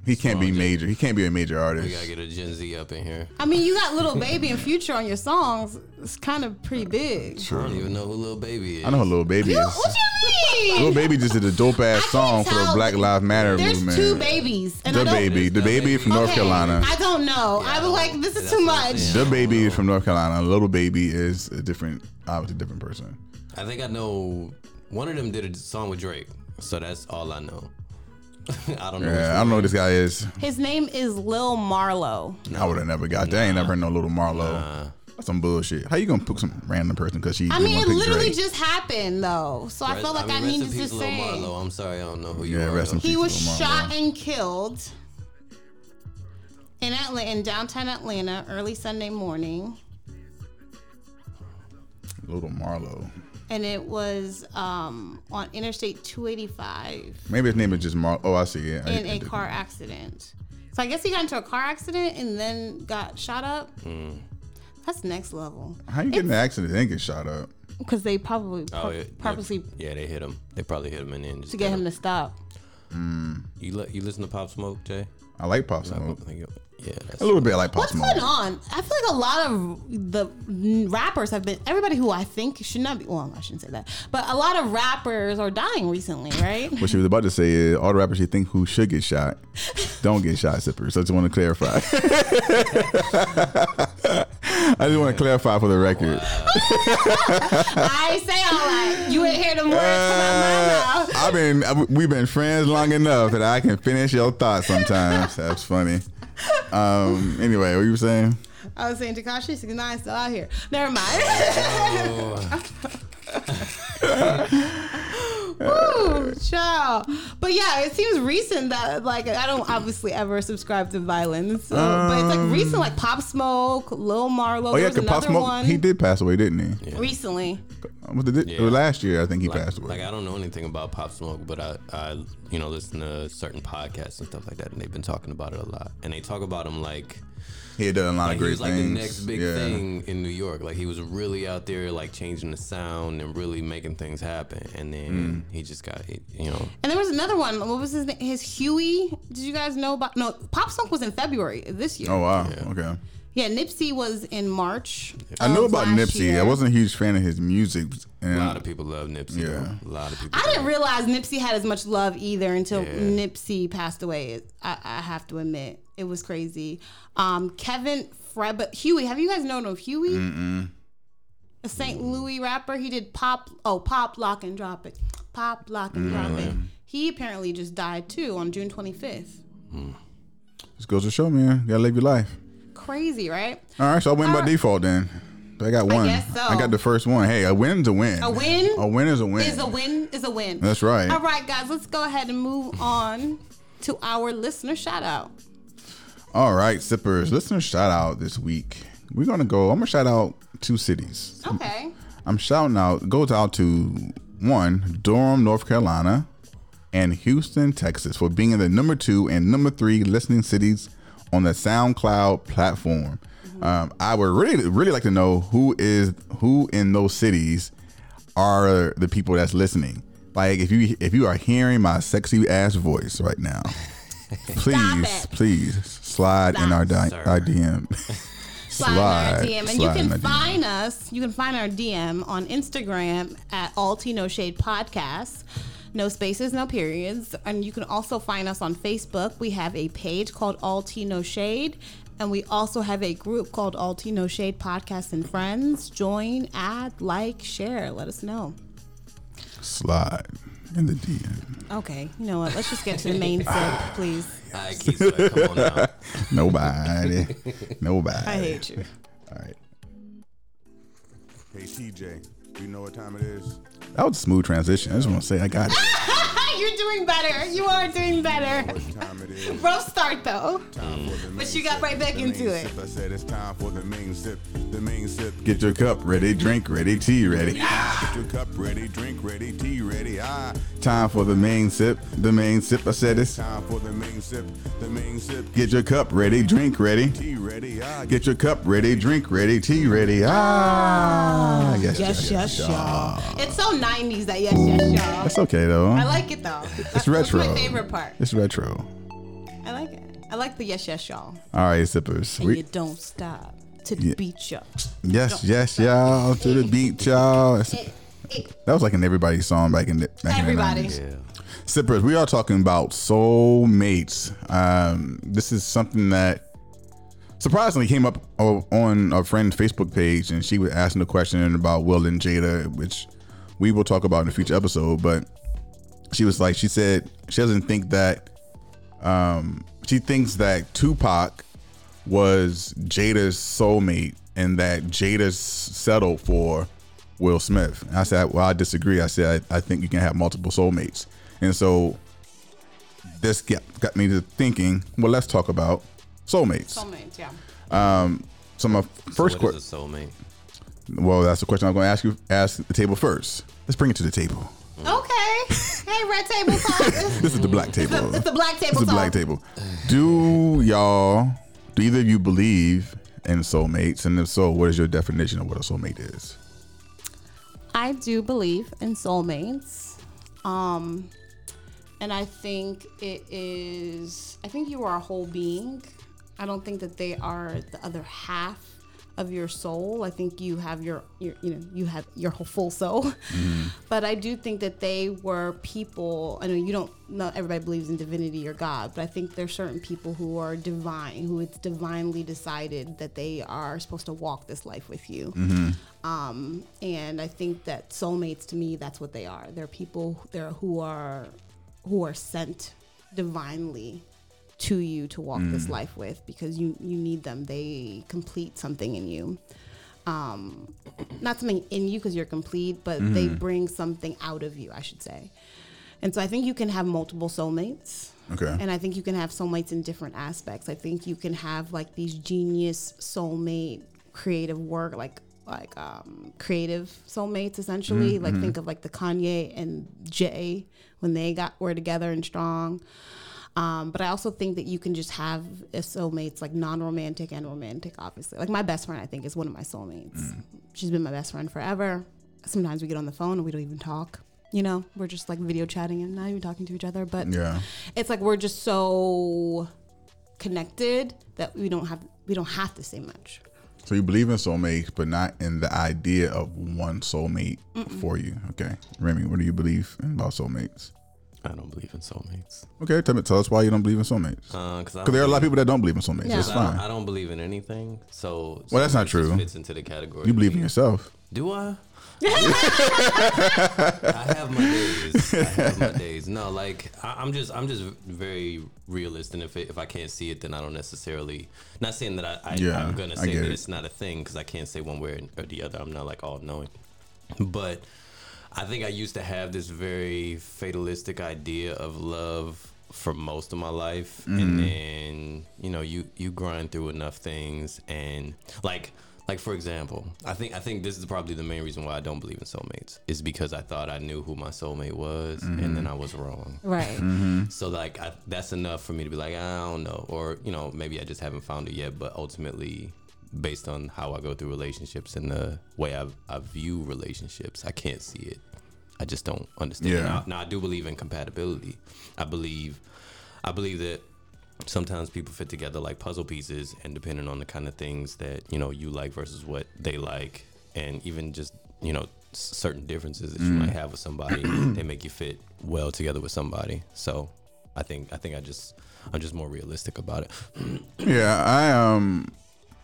He can't be major. He can't be a major artist. We gotta get a Gen Z up in here. I mean, you got Lil Baby and Future on your songs. It's kind of pretty big. True. I don't even know who Lil Baby is. I know who Lil Baby you, is. What you mean? Lil Baby just did a dope-ass song for the Black Lives Matter there's movement. There's two babies. And the baby. The baby from okay. North Carolina. I don't know. Yeah, I was like, this is too much. The baby is from North Carolina. Lil Baby is a different, obviously different person. I think I know. One of them did a song with Drake. So that's all I know. I don't know. Yeah, I don't know who this guy is. His name is Lil Marlo. No. I would have never got that. Nah. I ain't never heard no Lil Marlo. Nah. That's some bullshit. How you gonna pick some random person because she? I mean, it literally Drake. Just happened though, so rest, I feel like I, mean, I need to just say. Marlo. I'm sorry, I don't know who you yeah, are. Rest in he peace was shot and killed in Atlanta, in downtown Atlanta, early Sunday morning. Lil Marlo. And it was um, on Interstate two eighty-five. Maybe his name is just Marlo. Oh, I see. Yeah, in I, I a car accident. So I guess he got into a car accident and then got shot up. Mm. That's next level. How you get in an accident and get shot up? Because they probably pur- oh, yeah, purposely. Yeah, they hit him. They probably hit him in the end. Just to get him, him to stop. Mm. You li- you listen to Pop Smoke, Jay? I like Pop Smoke. Yeah, that's a little bit like Pop What's Smoke. What's going on? I feel like a lot of the rappers have been, everybody who I think should not be, well, I shouldn't say that, but a lot of rappers are dying recently, right? What she was about to say is all the rappers you think who should get shot don't get shot, zippers. So I just want to clarify. I just want to clarify for the record. I ain't say all that. You ain't hear them words uh, come out my mouth. I've been, we've been friends long enough that I can finish your thoughts sometimes. That's funny. Um. Anyway, what you were saying? I was saying Tekashi six nine still out here. Never mind. Oh. Woo, child. But yeah, it seems recent that like I don't obviously ever subscribe to violence, so, um, but it's like recent, like Pop Smoke, Lil Marlo. Oh yeah, because Pop Smoke one. He did pass away, didn't he? Yeah. Recently. The, yeah. Last year, I think he like, passed away. Like I don't know anything about Pop Smoke, but I, I, you know, listen to certain podcasts and stuff like that, and they've been talking about it a lot. And they talk about him like he had done a lot like of great things. He was like things. The next big yeah. thing in New York. Like he was really out there, like changing the sound and really making things happen. And then mm. he just got, you know. And there was another one. What was his name? His Huey. Did you guys know about? No, Pop Smoke was in February this year. Oh wow. Yeah. Okay. Yeah, Nipsey was in March. I know um, about Nipsey. Year. I wasn't a huge fan of his music. And a lot of people love Nipsey. Yeah. A lot of people. I didn't him. realize Nipsey had as much love either until yeah. Nipsey passed away. I, I have to admit, it was crazy. Um, Kevin Fred, but Huey. Have you guys known of Huey? Mm-mm. A Saint Louis rapper. He did pop. Oh, pop, lock and drop it. Pop, lock and mm-hmm. drop it. He apparently just died too on June twenty-fifth. Mm. This goes to show, man. You gotta live your life. Crazy, right? All right, so I win All by right. default then. I got one. I guess so. I got the first one. Hey, a win's a win. A win? A win is a win. Is a win is a win. That's right. All right, guys, let's go ahead and move on to our listener shout out. All right, sippers, listener shout out this week. We're gonna go. I'm gonna shout out two cities. Okay. I'm, I'm shouting out. Goes out to one, Durham, North Carolina, and Houston, Texas for being in the number two and number three listening cities on the SoundCloud platform. Mm-hmm. Um, I would really, really like to know who is who in those cities are the people that's listening. Like if you if you are hearing my sexy ass voice right now, please, please slide Stop, in our, di- our D M. slide, slide in our D M, and you can find D M. us. You can find our D M on Instagram at Alti No Shade Podcast. No spaces, no periods. And you can also find us on Facebook. We have a page called All Tea No Shade. And we also have a group called All Tea No Shade Podcast and Friends. Join, add, like, share. Let us know. Slide in the D M. Okay. You know what? Let's just get to the main sip, please. All right, Keisha, come on now. Nobody. Nobody. I hate you. All right. Hey, T J. You know what time it is? That was a smooth transition. I just want to say I got it. You're doing better. You are doing better. You know what time it is. Rough start, though. Time for the but you got right back into it. Sip. I said it's time for the main sip. The main sip. Get your cup ready, drink ready, tea ready. Yeah. Get your cup ready, drink ready, tea ready. Ah. Time for the main sip. The main sip. I said it's time for the main sip. The main sip. Get your cup ready, drink ready, tea ready. Ah. Get your cup ready, drink ready, tea ready. Ah. Yes, yes, yes, y'all. It's so nineties that yes, yes, y'all. That's okay though. I like it though. That's, it's retro. That's my favorite part. It's retro. I like it. I like the yes, yes, y'all. All right, sippers. And we, you don't stop to the yeah. beat, y'all. Yes, don't yes, stop. Y'all to the beat, y'all. It, it. That was like an everybody song back in the back everybody. In the nineties. Yeah. Sippers, we are talking about soulmates. Um, this is something that surprisingly came up on a friend's Facebook page, and she was asking the question about Will and Jada, which we will talk about in a future episode. But she was like, she said she doesn't think that um, she thinks that Tupac was Jada's soulmate and that Jada settled for Will Smith. And I said, well, I disagree. I said, I, I think you can have multiple soulmates. And so this got, got me to thinking, well, let's talk about soulmates. Soulmates, yeah. Um, so my first question. So what is a soulmate? Well, that's the question I'm going to ask you. Ask the table first. Let's bring it to the table. Okay. Hey, red table talk. This is the black table. It's the, it's the black table. It's the black table. Do y'all? Do either of you believe in soulmates? And if so, what is your definition of what a soulmate is? I do believe in soulmates. Um, and I think it is. I think you are a whole being. I don't think that they are the other half of your soul. I think you have your, your you know, you have your whole full soul. Mm-hmm. But I do think that they were people. I know you don't, not everybody believes in divinity or God, but I think there's certain people who are divine, who it's divinely decided that they are supposed to walk this life with you. Mm-hmm. Um, and I think that soulmates, to me, that's what they are. They're people there who are, who are sent divinely to you to walk mm. this life with, because you you need them. They complete something in you, um not something in you because you're complete, but mm. they bring something out of you, I should say. And so I think you can have multiple soulmates. Okay. And I think you can have soulmates in different aspects. I think you can have like these genius soulmate creative work, like like um creative soulmates essentially. Mm-hmm. Like think of like the Kanye and Jay when they got were together and strong. Um, but I also think that you can just have soulmates, like non-romantic and romantic, obviously. Like my best friend, I think, is one of my soulmates. Mm. She's been my best friend forever. Sometimes we get on the phone and we don't even talk. You know, we're just like video chatting and not even talking to each other. But yeah, it's like we're just so connected that we don't have we don't have to say much. So you believe in soulmates, but not in the idea of one soulmate Mm-mm. for you. Okay, Remy, what do you believe about soulmates? I don't believe in soulmates. Okay, tell me, tell us why you don't believe in soulmates. Because uh, there are a lot of people that don't believe in soulmates. Yeah. It's fine. I don't, I don't believe in anything. So well, that's not true. Fits into the category. You believe in yourself. Do I? I have my days. I have my days. No, like I, I'm just, I'm just very realist, and if it, if I can't see it, then I don't necessarily. Not saying that I, I yeah, I'm gonna say that it. it's not a thing, because I can't say one way or the other. I'm not like all knowing, but I think I used to have this very fatalistic idea of love for most of my life. Mm. And then, you know, you, you grind through enough things, and like Like, for example, I think I think this is probably the main reason why I don't believe in soulmates. It's because I thought I knew who my soulmate was, mm-hmm. and then I was wrong. Right. Mm-hmm. So, like, I, that's enough for me to be like, I don't know. Or, you know, maybe I just haven't found it yet. But ultimately, based on how I go through relationships and the way I, I view relationships, I can't see it. I just don't understand. Yeah. Now, now, I do believe in compatibility. I believe, I believe that sometimes people fit together like puzzle pieces, and depending on the kind of things that, you know, you like versus what they like, and even just, you know, certain differences that mm. you might have with somebody, they make you fit well together with somebody. So I think I think I just I'm just more realistic about it. Yeah, I um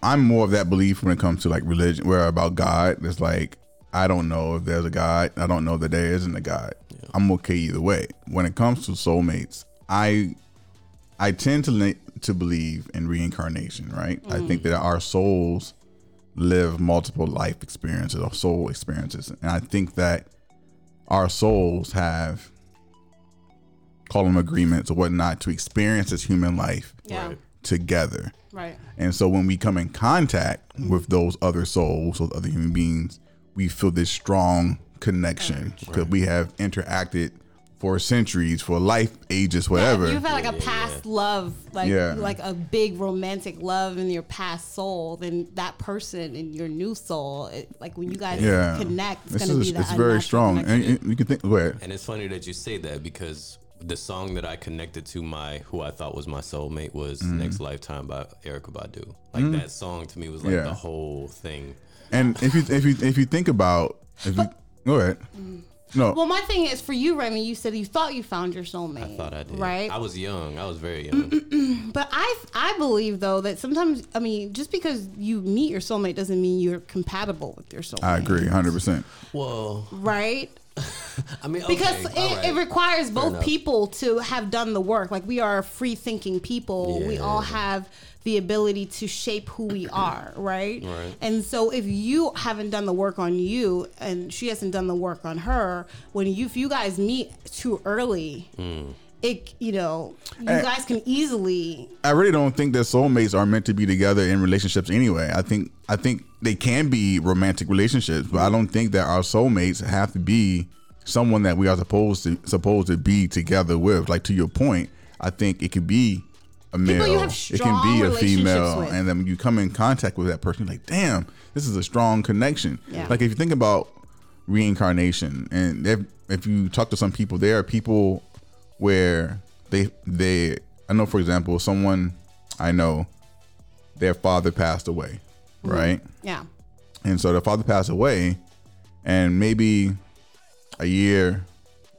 I'm more of that belief when it comes to like religion, where about God, it's like, I don't know if there's a God, I don't know that there isn't a God. Yeah. I'm okay either way. When it comes to soulmates, I I tend to to believe in reincarnation, right? Mm. I think that our souls live multiple life experiences or soul experiences. And I think that our souls have, call them agreements or whatnot, to experience this human life yeah. right. together. Right. And so when we come in contact mm. with those other souls, those other human beings, we feel this strong connection because right. we have interacted for centuries, for life, ages, whatever. Yeah, you've had like a yeah, past yeah. love, like yeah. like a big romantic love in your past soul, then that person in your new soul, it, like when you guys yeah. connect, it's, it's going to be that. It's very strong. And, and you can think, go ahead. And it's funny that you say that because the song that I connected to my, who I thought was my soulmate was mm-hmm. Next Lifetime by Erykah Badu. Like mm-hmm. that song to me was like yeah. the whole thing. And if you if you if you think about, if you, go ahead. Mm-hmm. No. Well, my thing is for you, Remy, you said you thought you found your soulmate. I thought I did. Right? I was young. I was very young. Mm-mm-mm. But I I believe, though, that sometimes, I mean, just because you meet your soulmate doesn't mean you're compatible with your soulmate. I agree, one hundred percent. Whoa. Right? I mean, okay. Because it, right. it requires both people to have done the work. Like, we are free thinking people. Yeah. We all have the ability to shape who we are, right? right? And so if you haven't done the work on you and she hasn't done the work on her, when you if you guys meet too early, mm. it you know, you I, guys can easily. I really don't think that soulmates are meant to be together in relationships anyway. I think I think they can be romantic relationships, but I don't think that our soulmates have to be someone that we are supposed to supposed to be together with. Like, to your point, I think it could be a male, you have it can be a female, with. And then when you come in contact with that person, you're like, damn, this is a strong connection. Yeah. Like, if you think about reincarnation, and if, if you talk to some people, there are people where they they I know, for example, someone I know, their father passed away, mm-hmm. right? Yeah. And so their father passed away, and maybe a year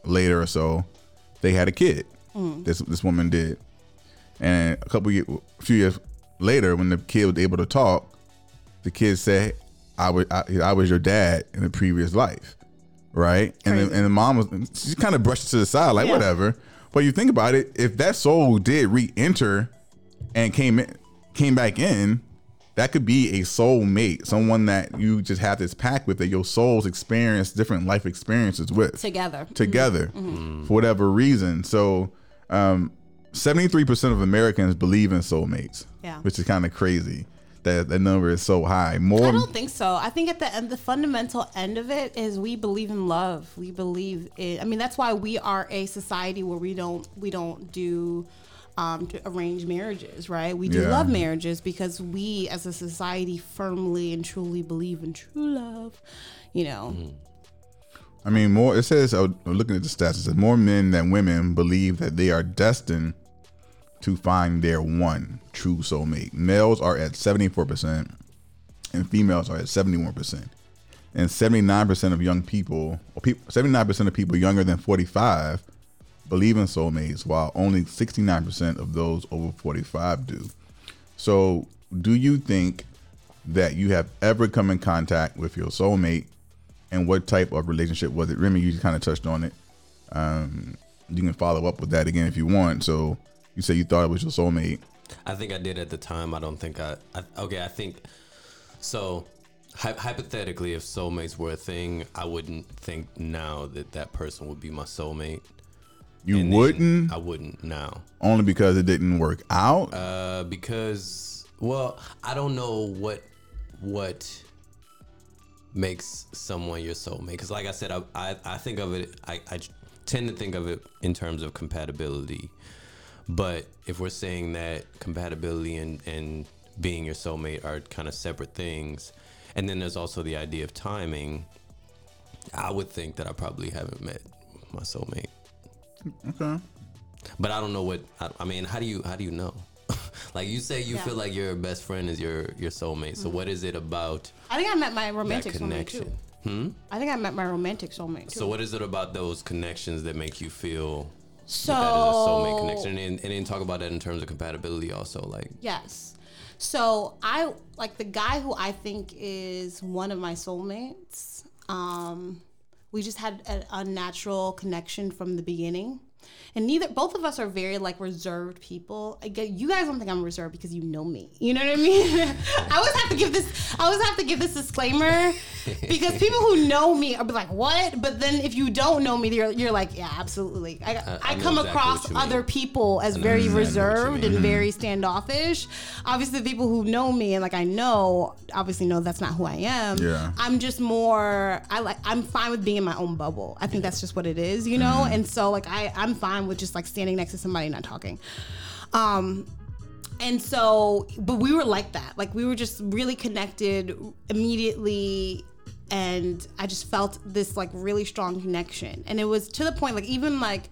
later or so, they had a kid. Mm. This this woman did. And a couple years, a few years later, when the kid was able to talk, the kid said, "I was, I, I was your dad in a previous life, right?" Crazy. And the, and the mom was, she kind of brushed it to the side, like yeah. whatever. But you think about it, if that soul did re-enter and came in, came back in, that could be a soul mate, someone that you just have this pact with, that your souls experience different life experiences with together, together mm-hmm. for whatever reason. So. um seventy-three percent of Americans believe in soulmates, yeah. which is kind of crazy that the number is so high. More, I don't think so. I think at the end, the fundamental end of it is we believe in love. We believe in. I mean, that's why we are a society where we don't we don't do um, arranged marriages, right? We do yeah. love marriages because we, as a society, firmly and truly believe in true love. You know. Mm-hmm. I mean, more. It says, uh, looking at the stats, it says more men than women believe that they are destined to find their one true soulmate. Males are at seventy-four percent and females are at seventy-one percent. And seventy-nine percent of young people, or people seventy-nine percent of people younger than forty-five believe in soulmates, while only sixty-nine percent of those over forty-five do. So, do you think that you have ever come in contact with your soulmate? And what type of relationship was it? Remy, you kind of touched on it. Um, you can follow up with that again if you want. So you say you thought it was your soulmate. I think I did at the time. I don't think I... I okay, I think... So hy- hypothetically, if soulmates were a thing, I wouldn't think now that that person would be my soulmate. You and wouldn't? I wouldn't now. Only because it didn't work out? Uh, because, well, I don't know what... what makes someone your soulmate. Because like I said, I, I, I think of it, I, I tend to think of it in terms of compatibility. But if we're saying that compatibility and, and being your soulmate are kind of separate things, and then there's also the idea of timing, I would think that I probably haven't met my soulmate. Okay. But I don't know what, I, I mean, how do you, how do you know? Like you say, you yeah. feel like your best friend is your, your soulmate. So mm-hmm. what is it about? I think I met my romantic soulmate too. Hmm? I think I met my romantic soulmate too. So what is it about those connections that make you feel so, that, that is a soulmate connection? And, and then talk about that in terms of compatibility also. Like yes. So I, like the guy who I think is one of my soulmates, um, we just had an unnatural connection from the beginning. And neither, both of us are very like reserved people. Again, you guys don't think I'm reserved because you know me. You know what I mean? I always have to give this. I always have to give this disclaimer because people who know me are like, "What?" But then if you don't know me, you're you're like, "Yeah, absolutely." I I, I come exactly across other people as very exactly reserved and very standoffish. Obviously, the people who know me and like I know obviously know that's not who I am. Yeah. I'm just more. I like. I'm fine with being in my own bubble. I think yeah. that's just what it is, you know. Mm. And so like I I'm. fine with just like standing next to somebody and not talking, um and so but we were like that, like we were just really connected immediately, and I just felt this like really strong connection, and it was to the point like even like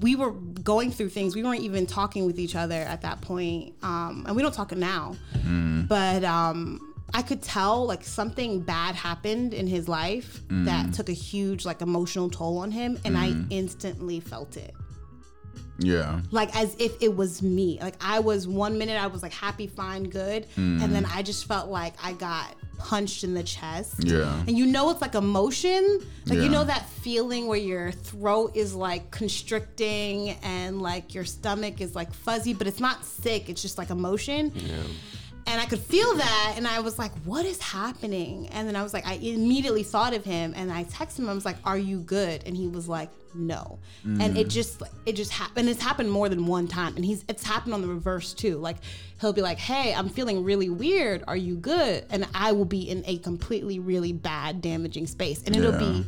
we were going through things, we weren't even talking with each other at that point, um and we don't talk now, mm. but um I could tell like something bad happened in his life mm. that took a huge like emotional toll on him, and mm. I instantly felt it. Yeah. Like as if it was me. Like I was one minute I was like happy, fine, good, mm. and then I just felt like I got punched in the chest. Yeah. And you know it's like emotion. Like yeah. you know that feeling where your throat is like constricting and like your stomach is like fuzzy, but it's not sick, it's just like emotion. Yeah. And I could feel that, and I was like, what is happening? And then I was like, I immediately thought of him, and I texted him, I was like, are you good? And he was like, no. Mm. And it just, it just happened, it's happened more than one time, and he's, it's happened on the reverse too. Like, he'll be like, hey, I'm feeling really weird, are you good? And I will be in a completely really bad, damaging space, and it'll yeah. be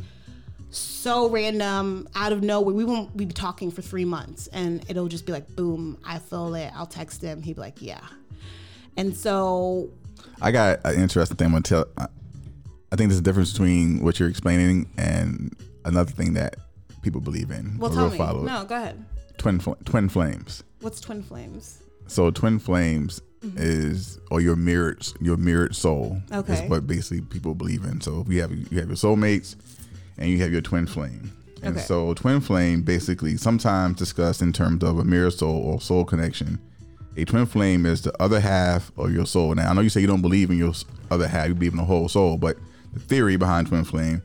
so random, out of nowhere. We won't we'll be talking for three months, and it'll just be like, boom, I feel it, I'll text him, he'd be like, yeah. And so I got an interesting thing I'm going to tell. I think there's a difference between what you're explaining and another thing that people believe in. Well, tell me. Follow. No, go ahead. Twin twin flames. What's twin flames? So twin flames mm-hmm. is, or your mirrored your mirrored soul. Okay. Is what basically people believe in. So if you have you have your soulmates and you have your twin flame. And okay. so twin flame basically sometimes discussed in terms of a mirror soul or soul connection. A twin flame is the other half of your soul. Now, I know you say you don't believe in your other half, you believe in the whole soul, but the theory behind twin flame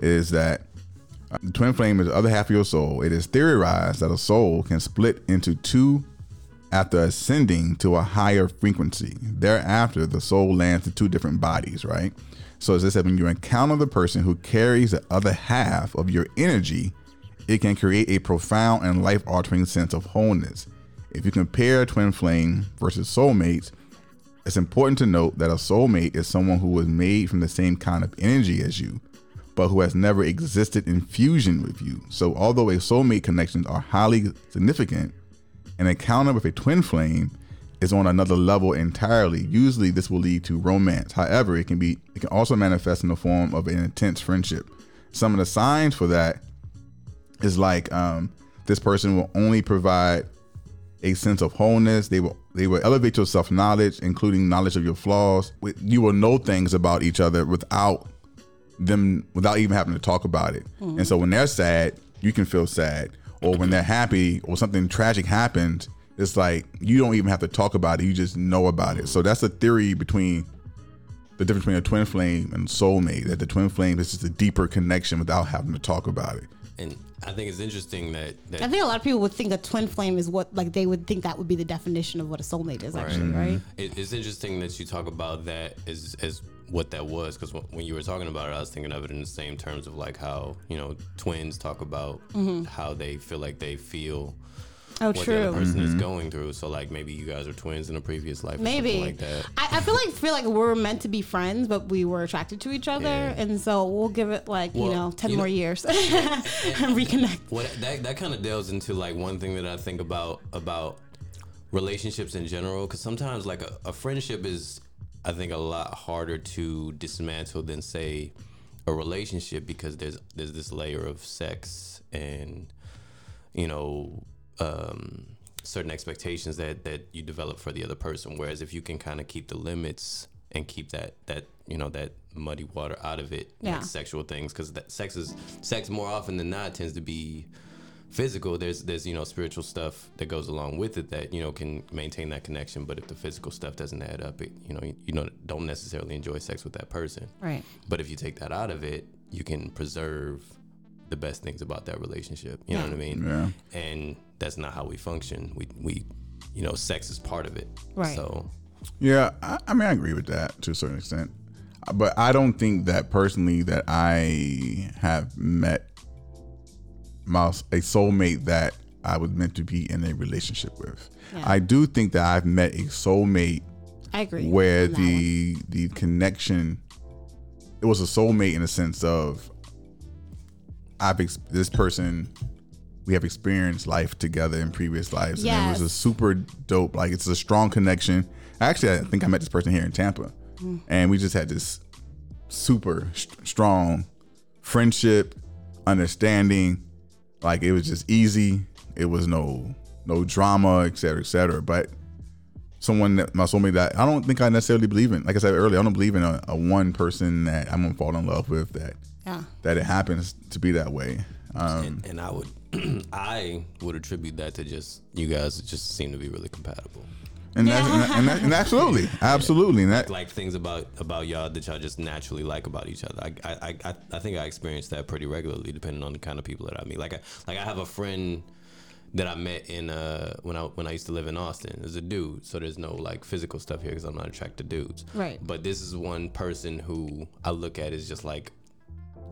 is that the twin flame is the other half of your soul. It is theorized that a soul can split into two after ascending to a higher frequency. Thereafter, the soul lands in two different bodies, right? So as I said, when you encounter the person who carries the other half of your energy, it can create a profound and life-altering sense of wholeness. If you compare twin flame versus soulmates, it's important to note that a soulmate is someone who was made from the same kind of energy as you, but who has never existed in fusion with you. So although a soulmate connections are highly significant, an encounter with a twin flame is on another level entirely. Usually this will lead to romance. However, it can be, it can also manifest in the form of an intense friendship. Some of the signs for that is like, um, this person will only provide a sense of wholeness. They will they will elevate your self-knowledge, including knowledge of your flaws. You will know things about each other without them, without even having to talk about it. Mm-hmm. And so when they're sad, you can feel sad. Or when they're happy or something tragic happens, it's like you don't even have to talk about it. You just know about it. So that's the theory between the difference between a twin flame and soulmate, that the twin flame is just a deeper connection without having to talk about it. And I think it's interesting that, that I think a lot of people would think a twin flame is what, like they would think that would be the definition of what a soulmate is, right. Actually, right? It, it's interesting that you talk about that as, as what that was, because w- when you were talking about it, I was thinking of it in the same terms of like how, you know, twins talk about mm-hmm. how they feel like they feel oh, what true. the other person mm-hmm. is going through. So like maybe you guys are twins in a previous life. Maybe or like that. I, I feel like feel like we're meant to be friends, but we were attracted to each other, yeah. and so we'll give it like well, you know ten you more know, years and reconnect. What that that kind of delves into like one thing that I think about about relationships in general, because sometimes like a, a friendship is I think a lot harder to dismantle than say a relationship, because there's there's this layer of sex and you know. Um, certain expectations that, that you develop for the other person. Whereas if you can kind of keep the limits and keep that, that you know, that muddy water out of it, yeah. like sexual things, because sex is sex more often than not tends to be physical. There's there's you know spiritual stuff that goes along with it that you know can maintain that connection. But if the physical stuff doesn't add up, it you know you, you know don't necessarily enjoy sex with that person. Right. But if you take that out of it, you can preserve the best things about that relationship. You yeah. know what I mean? Yeah. And that's not how we function. We, we, you know, sex is part of it. Right. So, yeah, I, I mean, I agree with that to a certain extent, but I don't think that personally that I have met my, a soulmate that I was meant to be in a relationship with. Yeah. I do think that I've met a soulmate. I agree. Where the the connection, it was a soulmate in the sense of I've ex- this person. We have experienced life together in previous lives. Yes. And it was a super dope, like it's a strong connection. Actually, I think I met this person here in Tampa mm. and we just had this super st- strong friendship, understanding. Like it was just easy. It was no, no drama, et cetera, et cetera. But someone that my soulmate that I don't think I necessarily believe in. Like I said earlier, I don't believe in a, a one person that I'm gonna fall in love with that, yeah. that it happens to be that way. Um, and, and I would, I would attribute that to just you guys just seem to be really compatible, and yeah. that's, and, that, and absolutely, absolutely, yeah. and that like things about, about y'all that y'all just naturally like about each other. I I I, I think I experience that pretty regularly, depending on the kind of people that I meet. Like I, like I have a friend that I met in uh when I when I used to live in Austin. There's a dude, so there's no like physical stuff here because I'm not attracted to dudes. Right. But this is one person who I look at as just like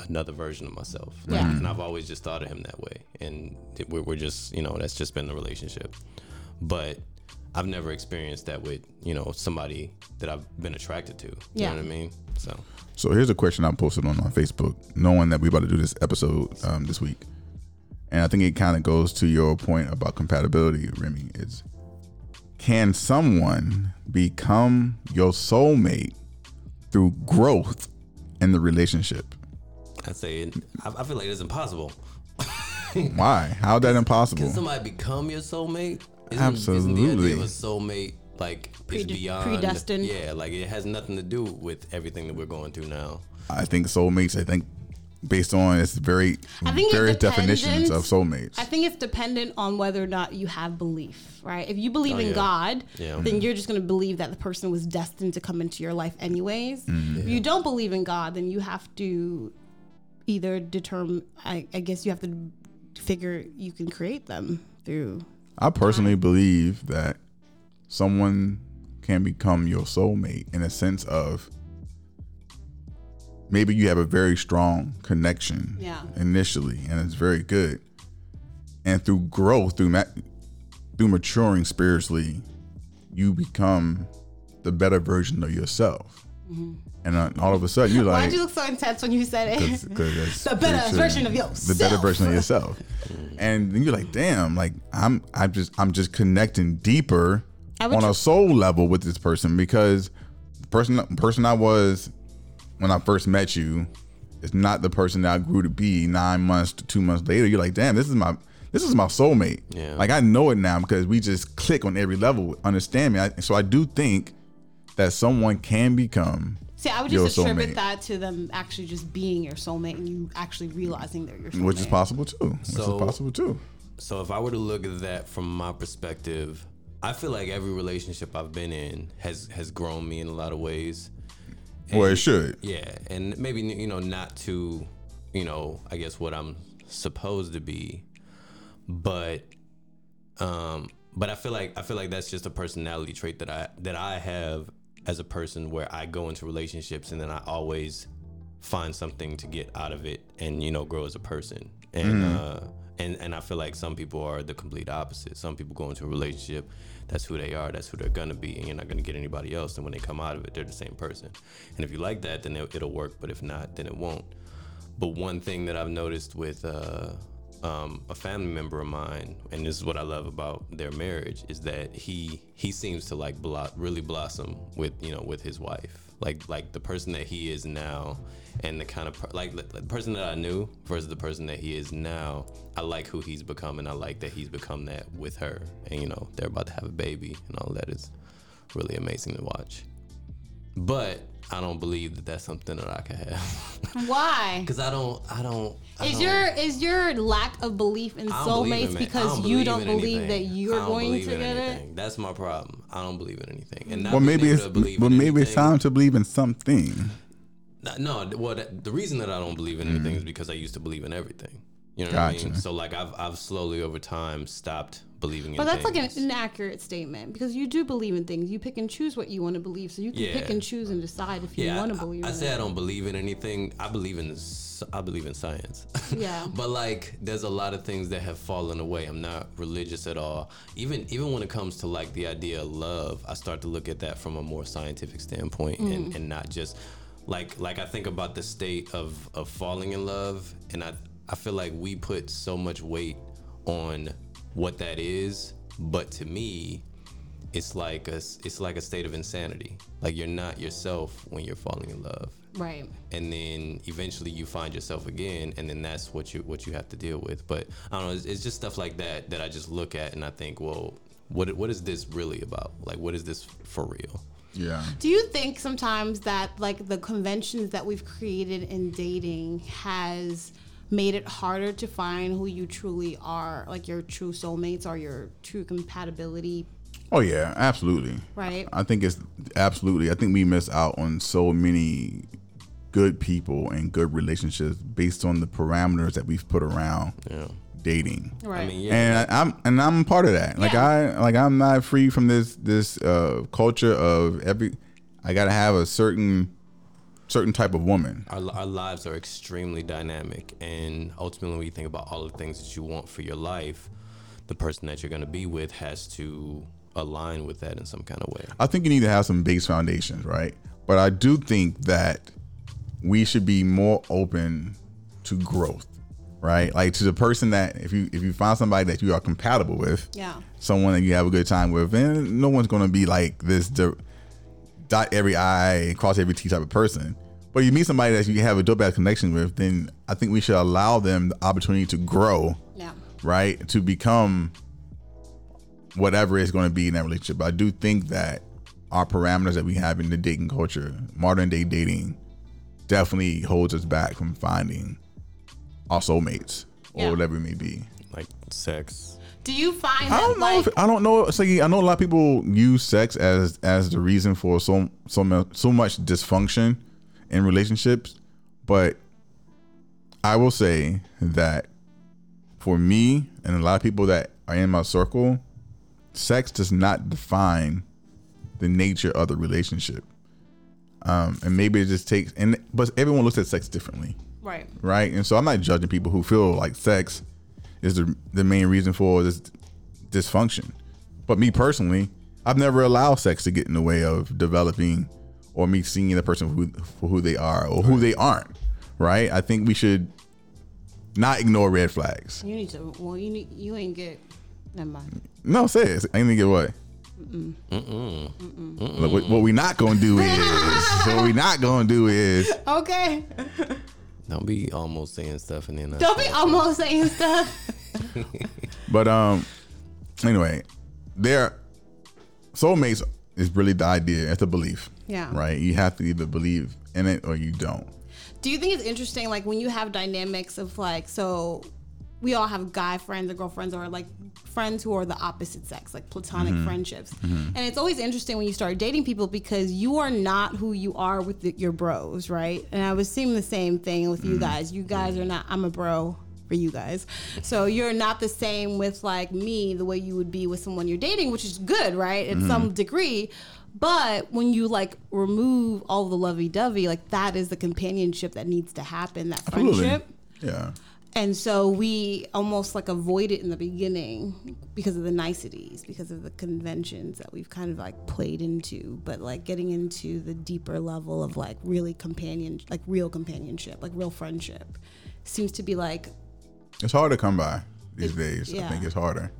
another version of myself, like, yeah. and I've always just thought of him that way, and we're, we're just, you know, that's just been the relationship. But I've never experienced that with, you know, somebody that I've been attracted to. Yeah. You know what I mean? So, so here's a question I posted on my Facebook, knowing that we about to do this episode um, this week, and I think it kind of goes to your point about compatibility, Remy. Is can someone become your soulmate through growth in the relationship? I say it, I feel like it's impossible. Why? How is that impossible? Can somebody become your soulmate? Isn't, Absolutely. Isn't the idea of a soulmate like Pre- it's beyond predestined? Yeah, like it has nothing to do with everything that we're going through now. I think soulmates. I think based on its very various definitions of soulmates. I think it's dependent on whether or not you have belief, right? If you believe oh, in yeah. God, yeah. then you're just going to believe that the person was destined to come into your life anyways. Mm. Yeah. If you don't believe in God, then you have to. Either determine, I, I guess you have to figure you can create them through. I personally time. believe that someone can become your soulmate in a sense of maybe you have a very strong connection yeah. initially, and it's very good. And through growth, through ma- through maturing spiritually, you become the better version of yourself. Mm-hmm. And uh, all of a sudden, you're like... Why'd you look so intense when you said it? Cause, cause that's the better picture, version of yourself. The better version of yourself. And then you're like, damn, like I'm, I'm just, I'm just connecting deeper on tr- a soul level with this person, because the person, person I was when I first met you is not the person that I grew to be nine months to two months later. You're like, damn, this is my, this is my soulmate. Yeah. Like I know it now because we just click on every level. Understand me? I, so I do think that someone can become. See, I would just attribute soulmate. that to them actually just being your soulmate and you actually realizing they're your soulmate. Which is possible too. Which so, is possible too. So if I were to look at that from my perspective, I feel like every relationship I've been in has, has grown me in a lot of ways. And, well, it should. Yeah. And maybe, you know, not to, you know, I guess what I'm supposed to be, but, um, but I feel like, I feel like that's just a personality trait that I, that I have as a person, where I go into relationships and then I always find something to get out of it and, you know, grow as a person. and mm. uh, and and I feel like some people are the complete opposite. Some people go into a relationship, that's who they are, that's who they're gonna be, and you're not gonna get anybody else. And when they come out of it, they're the same person. And if you like that, then it, it'll work. But if not, then it won't. But one thing that I've noticed with uh, um, a family member of mine, and this is what I love about their marriage, is that he he seems to like blo- really blossom with you know with his wife. Like like the person that he is now, and the kind of per- like the person that I knew versus the person that he is now. I like who he's become, and I like that he's become that with her. And you know they're about to have a baby, and all that is really amazing to watch. But I don't believe that that's something that I could have. Why? Because I don't, I don't. I is don't, your is your lack of belief in soulmates because don't you don't believe anything. that you're going to get it? That's my problem. I don't believe in anything. And not well, maybe it's well, maybe anything. It's time to believe in something. No, well, that, the reason that I don't believe in anything mm. is because I used to believe in everything. You know gotcha. what I mean? So like I've I've slowly over time stopped believing in things. But that's like an inaccurate statement because you do believe in things. You pick and choose what you want to believe. So you can yeah. pick and choose and decide if yeah, you want to believe. I, I in say it. I don't believe in anything. I believe in I believe in science. Yeah. But like there's a lot of things that have fallen away. I'm not religious at all. Even even when it comes to like the idea of love, I start to look at that from a more scientific standpoint mm. and, and not just like like I think about the state of, of falling in love, and I I feel like we put so much weight on what that is, but to me, it's like a it's like a state of insanity. Like you're not yourself when you're falling in love, right? And then eventually you find yourself again, and then that's what you what you have to deal with. But I don't know, it's, it's just stuff like that that I just look at and I think, well, what what is this really about? Like, what is this for real? Yeah. Do you think sometimes that like the conventions that we've created in dating has made it harder to find who you truly are, like your true soulmates or your true compatibility? Oh yeah, absolutely. Right. I think it's absolutely. I think we miss out on so many good people and good relationships based on the parameters that we've put around yeah. dating. Right. I mean, yeah. And I, I'm and I'm part of that. Like yeah. I like I'm not free from this this uh, culture of every. I gotta have a certain. certain type of woman. Our, our lives are extremely dynamic, and ultimately when you think about all the things that you want for your life, the person that you're going to be with has to align with that in some kind of way. I think you need to have some base foundations, right? But I do think that we should be more open to growth, right? Like to the person that if you if you find somebody that you are compatible with, yeah, someone that you have a good time with, and no one's going to be like this di- dot every I, cross every T type of person. But you meet somebody that you have a dope ass connection with, then I think we should allow them the opportunity to grow, yeah. right? To become whatever it's going to be in that relationship. But I do think that our parameters that we have in the dating culture, modern day dating, definitely holds us back from finding our soulmates or yeah. whatever it may be. Like sex. Do you find that I don't know. Like, if, I don't know. It's like, I know a lot of people use sex as as the reason for so so so much dysfunction in relationships, but I will say that for me and a lot of people that are in my circle, sex does not define the nature of the relationship. Um, and maybe it just takes, and but everyone looks at sex differently, right? Right, and so I'm not judging people who feel like sex is the the main reason for this dysfunction. But me personally, I've never allowed sex to get in the way of developing or me seeing the person who, for who they are or who they aren't, right? I think we should not ignore red flags. You need to, well, you need, you ain't get, never mind. No, say it. I ain't gonna get what? Mm-mm. Mm-mm. Mm-mm. Mm-mm. Look, what, what we not gonna do is, what we not gonna do is. Okay. Don't be almost saying stuff and then. Not Don't be stuff. almost saying stuff. But um, anyway, there, soulmates is really the idea. It's a belief. Yeah. Right. You have to either believe in it or you don't. Do you think it's interesting, like when you have dynamics of like, so we all have guy friends or girlfriends or like friends who are the opposite sex, like platonic mm-hmm. friendships. Mm-hmm. And it's always interesting when you start dating people because you are not who you are with the, your bros, right? And I was seeing the same thing with mm-hmm. you guys. You guys are not, I'm a bro for you guys. So you're not the same with like me, the way you would be with someone you're dating, which is good, right? At mm-hmm. some degree. But when you like remove all the lovey-dovey, like that is the companionship that needs to happen, that friendship. Absolutely. Yeah. And so we almost like avoid it in the beginning because of the niceties, because of the conventions that we've kind of like played into. But like getting into the deeper level of like really companion, like real companionship, like real friendship seems to be like. It's hard to come by these days. Yeah. I think it's harder,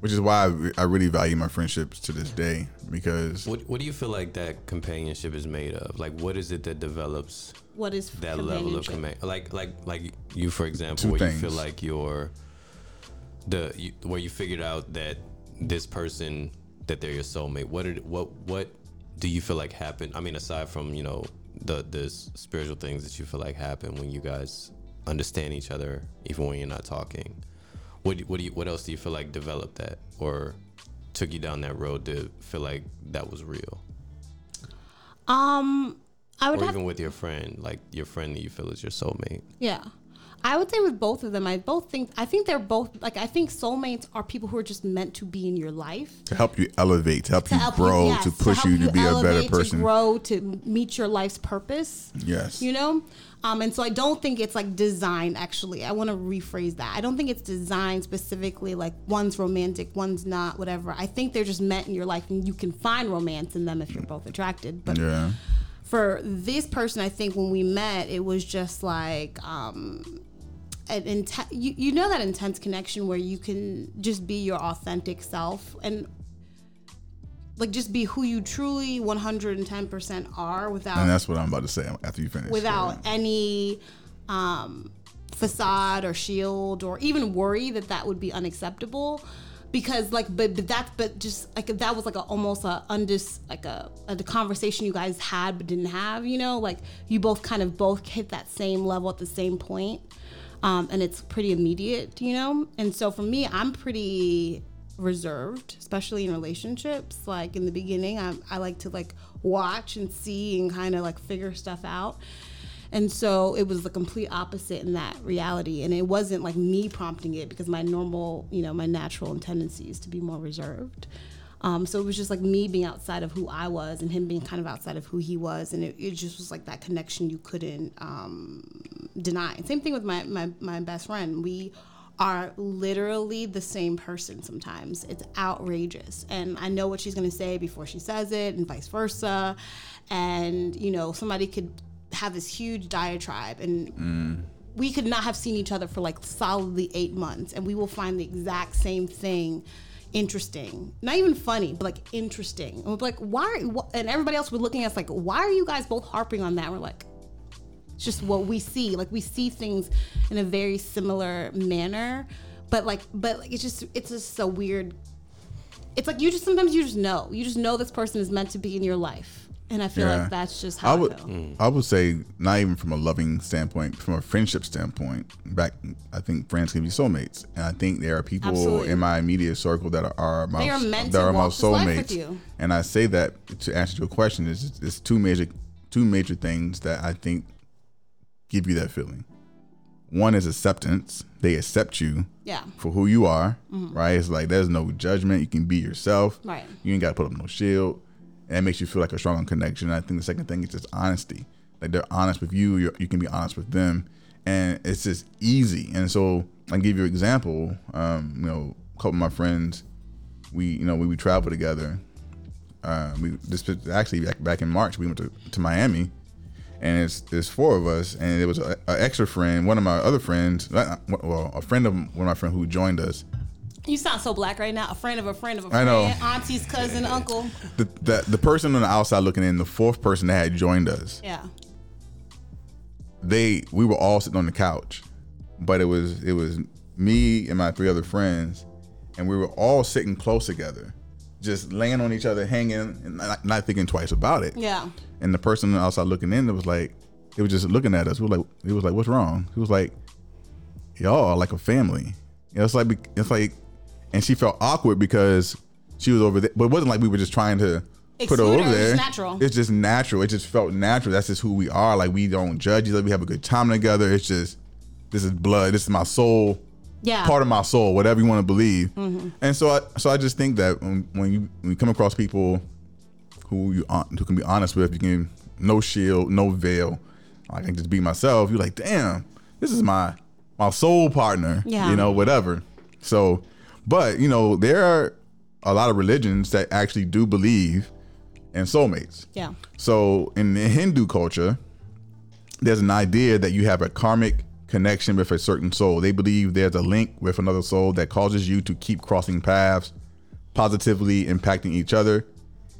which is why I really value my friendships to this day, because. What, what do you feel like that companionship is made of? Like, what is it that develops? What is that level of command? Like, like, like you, for example, Two where things. You feel like you're the you, where you figured out that this person that they're your soulmate. What did what what do you feel like happened? I mean, aside from you know the the spiritual things that you feel like happen when you guys understand each other, even when you're not talking. What what do you what else do you feel like developed that or took you down that road to feel like that was real? Um. I would or even with your friend, like your friend that you feel is your soulmate. Yeah. I would say with both of them, I both think, I think they're both, like, I think soulmates are people who are just meant to be in your life. To help you elevate, to help to you help grow, you, yes, to push to you to you be elevate, a better person. To grow, to meet your life's purpose. Yes. You know? Um, and so I don't think it's like designed, actually. I want to rephrase that. I don't think it's designed specifically, like one's romantic, one's not, whatever. I think they're just meant in your life, and you can find romance in them if you're both attracted. But yeah. For this person, I think when we met, it was just like um, an intense, you, you know, that intense connection where you can just be your authentic self and like just be who you truly one hundred ten percent are without. And that's what I'm about to say after you finish. Without yeah. any um, facade or shield or even worry that that would be unacceptable. Because like, but, but that's, but just like, that was like a, almost a, undis, like a, a, the conversation you guys had, but didn't have, you know, like you both kind of both hit that same level at the same point. Um, and it's pretty immediate, you know? And so for me, I'm pretty reserved, especially in relationships. Like in the beginning, I, I like to like watch and see and kind of like figure stuff out. And so it was the complete opposite in that reality. And it wasn't like me prompting it because my normal, you know, my natural tendency is to be more reserved. Um, so it was just like me being outside of who I was and him being kind of outside of who he was. And it, it just was like that connection you couldn't um, deny. And same thing with my, my, my best friend. We are literally the same person sometimes. It's outrageous. And I know what she's going to say before she says it and vice versa. And, you know, somebody could have this huge diatribe and mm. we could not have seen each other for like solidly eight months and we will find the exact same thing interesting, not even funny, but like interesting. And we're like, why? Wh-? And everybody else were looking at us like, why are you guys both harping on that? And we're like, it's just what we see. Like we see things in a very similar manner, but like, but like, it's just, it's just so weird. It's like, you just, sometimes you just know, you just know this person is meant to be in your life. And I feel yeah. like that's just how I would. I, feel. I would say not even from a loving standpoint, from a friendship standpoint. Back, I think friends can be soulmates, and I think there are people Absolutely. in my immediate circle that are, are my they are meant that to are my soulmates. And I say that to answer your question is it's two major two major things that I think give you that feeling. One is acceptance; they accept you yeah. for who you are. Mm-hmm. Right? It's like there's no judgment; you can be yourself. Right? You ain't got to put up no shield. And it makes you feel like a stronger connection. And I think the second thing is just honesty. Like they're honest with you, you're, you can be honest with them, and it's just easy. And so I give you an example. Um, you know, a couple of my friends, we you know we, we travel together. Uh, we this actually back, back in March we went to, to Miami, and it's there's four of us, and it was an extra friend, one of my other friends, well a friend of one of my friends who joined us. You sound so black right now. A friend of a friend of a friend. I know. Auntie's cousin, uncle. The, the the person on the outside looking in, the fourth person that had joined us. Yeah. They we were all sitting on the couch, but it was it was me and my three other friends, and we were all sitting close together, just laying on each other, hanging, and not, not thinking twice about it. Yeah. And the person on the outside looking in, it was like it was just looking at us. We were like, it was like, what's wrong? He was like, y'all are like a family. It's like it's like. And she felt awkward because she was over there. But it wasn't like we were just trying to Excluder, put her over there. It's natural. It's just natural. It just felt natural. That's just who we are. Like, we don't judge each other. We have a good time together. It's just, this is blood. This is my soul. Yeah. Part of my soul, whatever you want to believe. Mm-hmm. And so I so I just think that when, when, you, when you come across people who you who can be honest with, you can, no shield, no veil. I can just be myself. You're like, damn, this is my... my soul partner, yeah. you know, whatever. So, but, you know, there are a lot of religions that actually do believe in soulmates. Yeah. So in the Hindu culture, there's an idea that you have a karmic connection with a certain soul. They believe there's a link with another soul that causes you to keep crossing paths, positively impacting each other.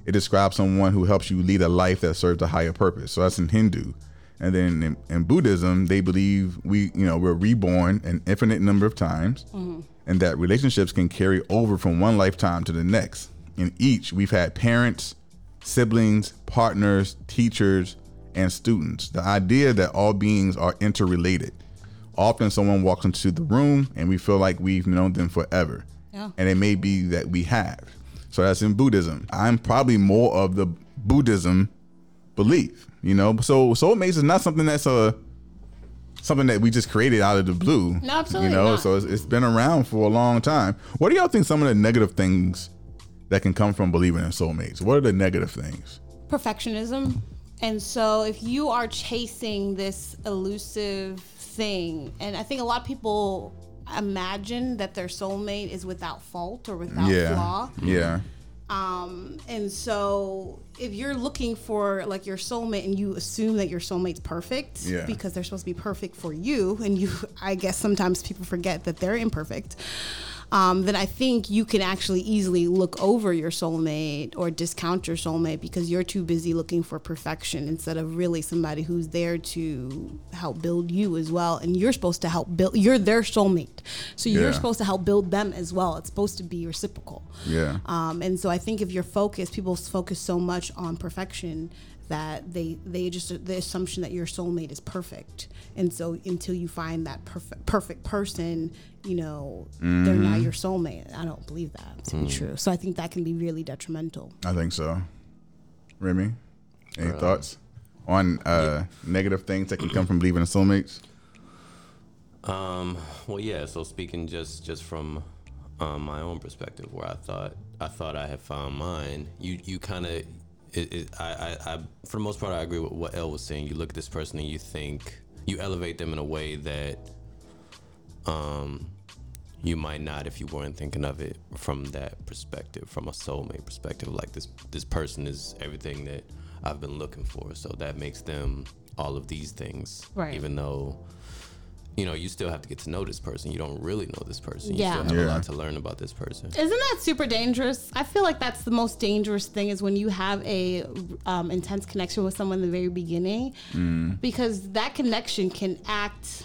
It describes someone who helps you lead a life that serves a higher purpose. So that's in Hindu. And then in, in Buddhism, they believe we, you know, we're reborn an infinite number of times, mm-hmm. and that relationships can carry over from one lifetime to the next. In each, we've had parents, siblings, partners, teachers, and students. The idea that all beings are interrelated. Often someone walks into the room and we feel like we've known them forever. Yeah. And it may be that we have. So that's in Buddhism. I'm probably more of the Buddhism belief, you know. So soulmates is not something that's a something that we just created out of the blue. No, absolutely. You know, not. So it's, it's been around for a long time. What do y'all think some of the negative things that can come from believing in soulmates? What are the negative things? Perfectionism. And so if you are chasing this elusive thing, and I think a lot of people imagine that their soulmate is without fault or without yeah. flaw. Yeah. Um, and so if you're looking for like your soulmate and you assume that your soulmate's perfect yeah. because they're supposed to be perfect for you, and you, I guess sometimes people forget that they're imperfect, um, then I think you can actually easily look over your soulmate or discount your soulmate because you're too busy looking for perfection instead of really somebody who's there to help build you as well. And you're supposed to help build, you're their soulmate. So you're yeah. supposed to help build them as well. It's supposed to be reciprocal. Yeah. Um, and so I think if you're focused, people focus so much on perfection that they, they just, the assumption that your soulmate is perfect. And so until you find that perfect, perfect person, you know, mm-hmm. they're not your soulmate. I don't believe that to mm. be true. So I think that can be really detrimental. I think so. Remy, any uh, thoughts on uh, yeah. negative things that can come from believing in soulmates? Um. Well, yeah. So speaking just, just from um, my own perspective, where I thought I thought I had found mine, you you kind of. It, it, I, I, I, for the most part, I agree with what Elle was saying. You look at this person and you think you elevate them in a way that um, you might not if you weren't thinking of it from that perspective, from a soulmate perspective. Like this, this person is everything that I've been looking for, so that makes them all of these things. Right. Even though, you know, you still have to get to know this person. You don't really know this person. You yeah. still have yeah. a lot to learn about this person. Isn't that super dangerous? I feel like that's the most dangerous thing is when you have a um, intense connection with someone in the very beginning, mm. because that connection can act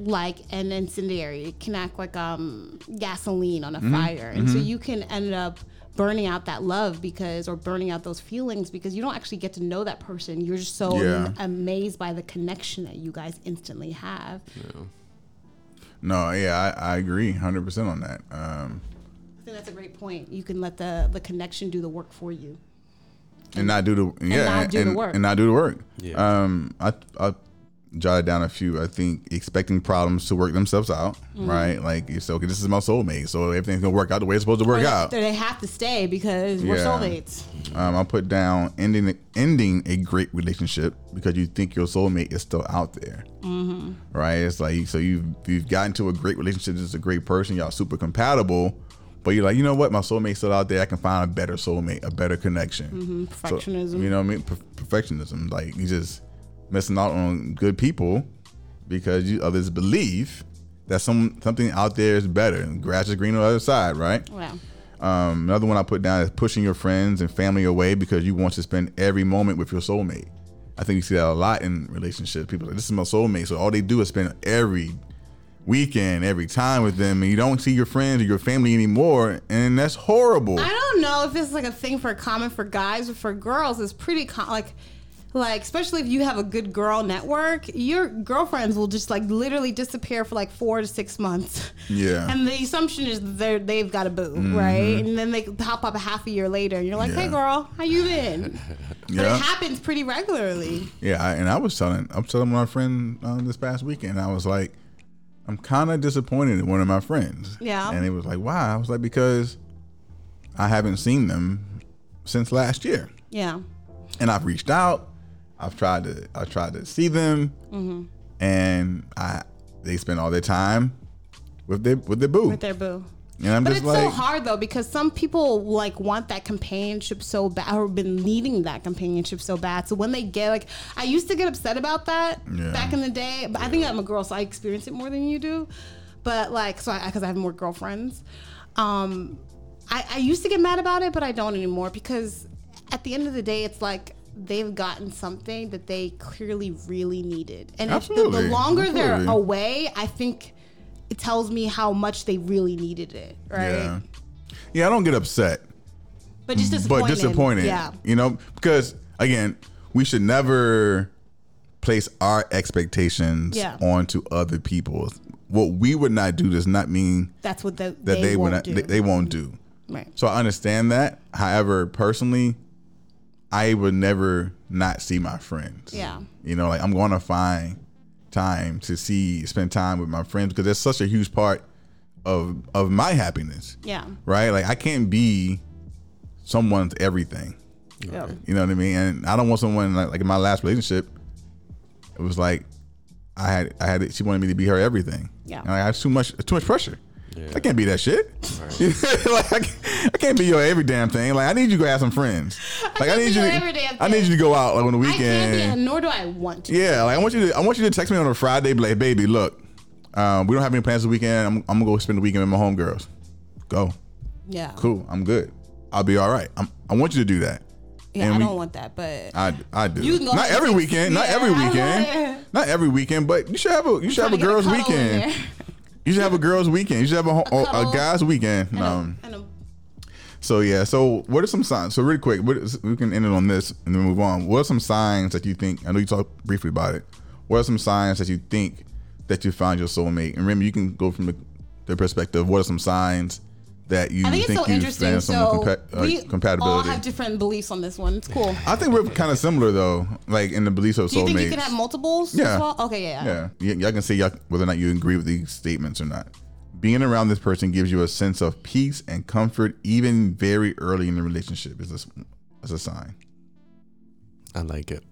like an incendiary. It can act like um, gasoline on a mm-hmm. fire. And mm-hmm. so you can end up burning out that love because, or burning out those feelings because you don't actually get to know that person. You're just so yeah. amazed by the connection that you guys instantly have. Yeah. No, yeah, I, I agree one hundred percent on that. Um, I think that's a great point. You can let the, the connection do the work for you. And, and not do the, yeah, and not do and, the work. And not do the work. Yeah. Um, I, I jotted down a few, I think, expecting problems to work themselves out, mm-hmm. right? Like, it's okay, this is my soulmate, so everything's gonna work out the way it's supposed to work or they, out. They have to stay because we're yeah. soulmates. Um, I put down ending ending a great relationship because you think your soulmate is still out there, mm-hmm. right? It's like, so you've, you've gotten to a great relationship, this is a great person, y'all super compatible, but you're like, you know what? My soulmate's still out there. I can find a better soulmate, a better connection. Mm-hmm. Perfectionism. So, you know what I mean? Per- perfectionism. Like, you just missing out on good people because you others believe that some something out there is better. Grass is green on the other side, right? Wow. Um, another one I put down is pushing your friends and family away because you want to spend every moment with your soulmate. I think you see that a lot in relationships. People are like, this is my soulmate. So all they do is spend every weekend, every time with them, and you don't see your friends or your family anymore, and that's horrible. I don't know if this is like a thing for common for guys or for girls. It's pretty com- like. Like, especially if you have a good girl network, your girlfriends will just, like, literally disappear for, like, four to six months. Yeah. And the assumption is they're, they've got a boo, mm-hmm. right? And then they pop up a half a year later, and you're like, yeah. hey, girl, how you been? Yeah. But it happens pretty regularly. Yeah, I, and I was telling, I'm telling my friend uh, this past weekend, I was like, I'm kind of disappointed in one of my friends. Yeah. And it was like, why? I was like, because I haven't seen them since last year. Yeah. And I've reached out. I've tried to I tried to see them, mm-hmm. and I they spend all their time with their with their boo. With their boo. And I'm but just it's like, so hard though, because some people like want that companionship so bad, or been needing that companionship so bad. So when they get like, I used to get upset about that yeah. back in the day. But yeah. I think I'm a girl, so I experience it more than you do. But like, so I because I have more girlfriends. Um, I, I used to get mad about it, but I don't anymore, because at the end of the day, it's like they've gotten something that they clearly really needed, and if the, the longer Absolutely. they're away, I think. It tells me how much they really needed it, right? Yeah, yeah. I don't get upset, but just disappointed. But disappointed, yeah. You know, because again, we should never place our expectations yeah. onto other people. What we would not do does not mean that's what the, that they, they won't would not, do. They, they won't do. Right. So I understand that. However, personally, I would never not see my friends. Yeah. You know, like I'm going to find. time to see spend time with my friends, because that's such a huge part of of my happiness. Yeah, right. Like I can't be someone's everything. Yeah, you know what I mean. And I don't want someone like, like in my last relationship, it was like I had I had she wanted me to be her everything. Yeah, and I had too much too much pressure. Yeah. I can't be that shit. Right. Like I can't, I can't be your every damn thing. Like I need you to go have some friends. Like I, I need you. To, I need you to go out like on the weekend. I can't be, nor do I want to. Yeah, like I want you to. I want you to text me on a Friday, be like, "Baby, look, um, we don't have any plans this weekend. I'm, I'm gonna go spend the weekend with my homegirls. Go. Yeah. Cool. I'm good. I'll be all right. I'm, I want you to do that. Yeah, and I we, don't want that, but I, I do. You can go not every weekend. Not yeah, every weekend. Not every weekend. But you should have a you should have a girls' a weekend. You should have a girls' weekend. You should have a, a, a, a guys' weekend. I know, um, I know. So yeah. So what are some signs? So really quick, what is, we can end it on this and then move on. What are some signs that you think? I know you talked briefly about it. What are some signs that you think that you found your soulmate? And remember, you can go from the, the perspective. What are some signs that you I think, think it's so you found someone so compa- uh, we compatibility? We all have different beliefs on this one. It's cool. I think we're kind of similar though, like in the beliefs of soulmates. Do you think you can have multiples? Yeah. As well? Okay. Yeah. Yeah. Y- y- y'all can say y'all, whether or not you agree with these statements or not. Being around this person gives you a sense of peace and comfort, even very early in the relationship. Is this is a sign? I like it.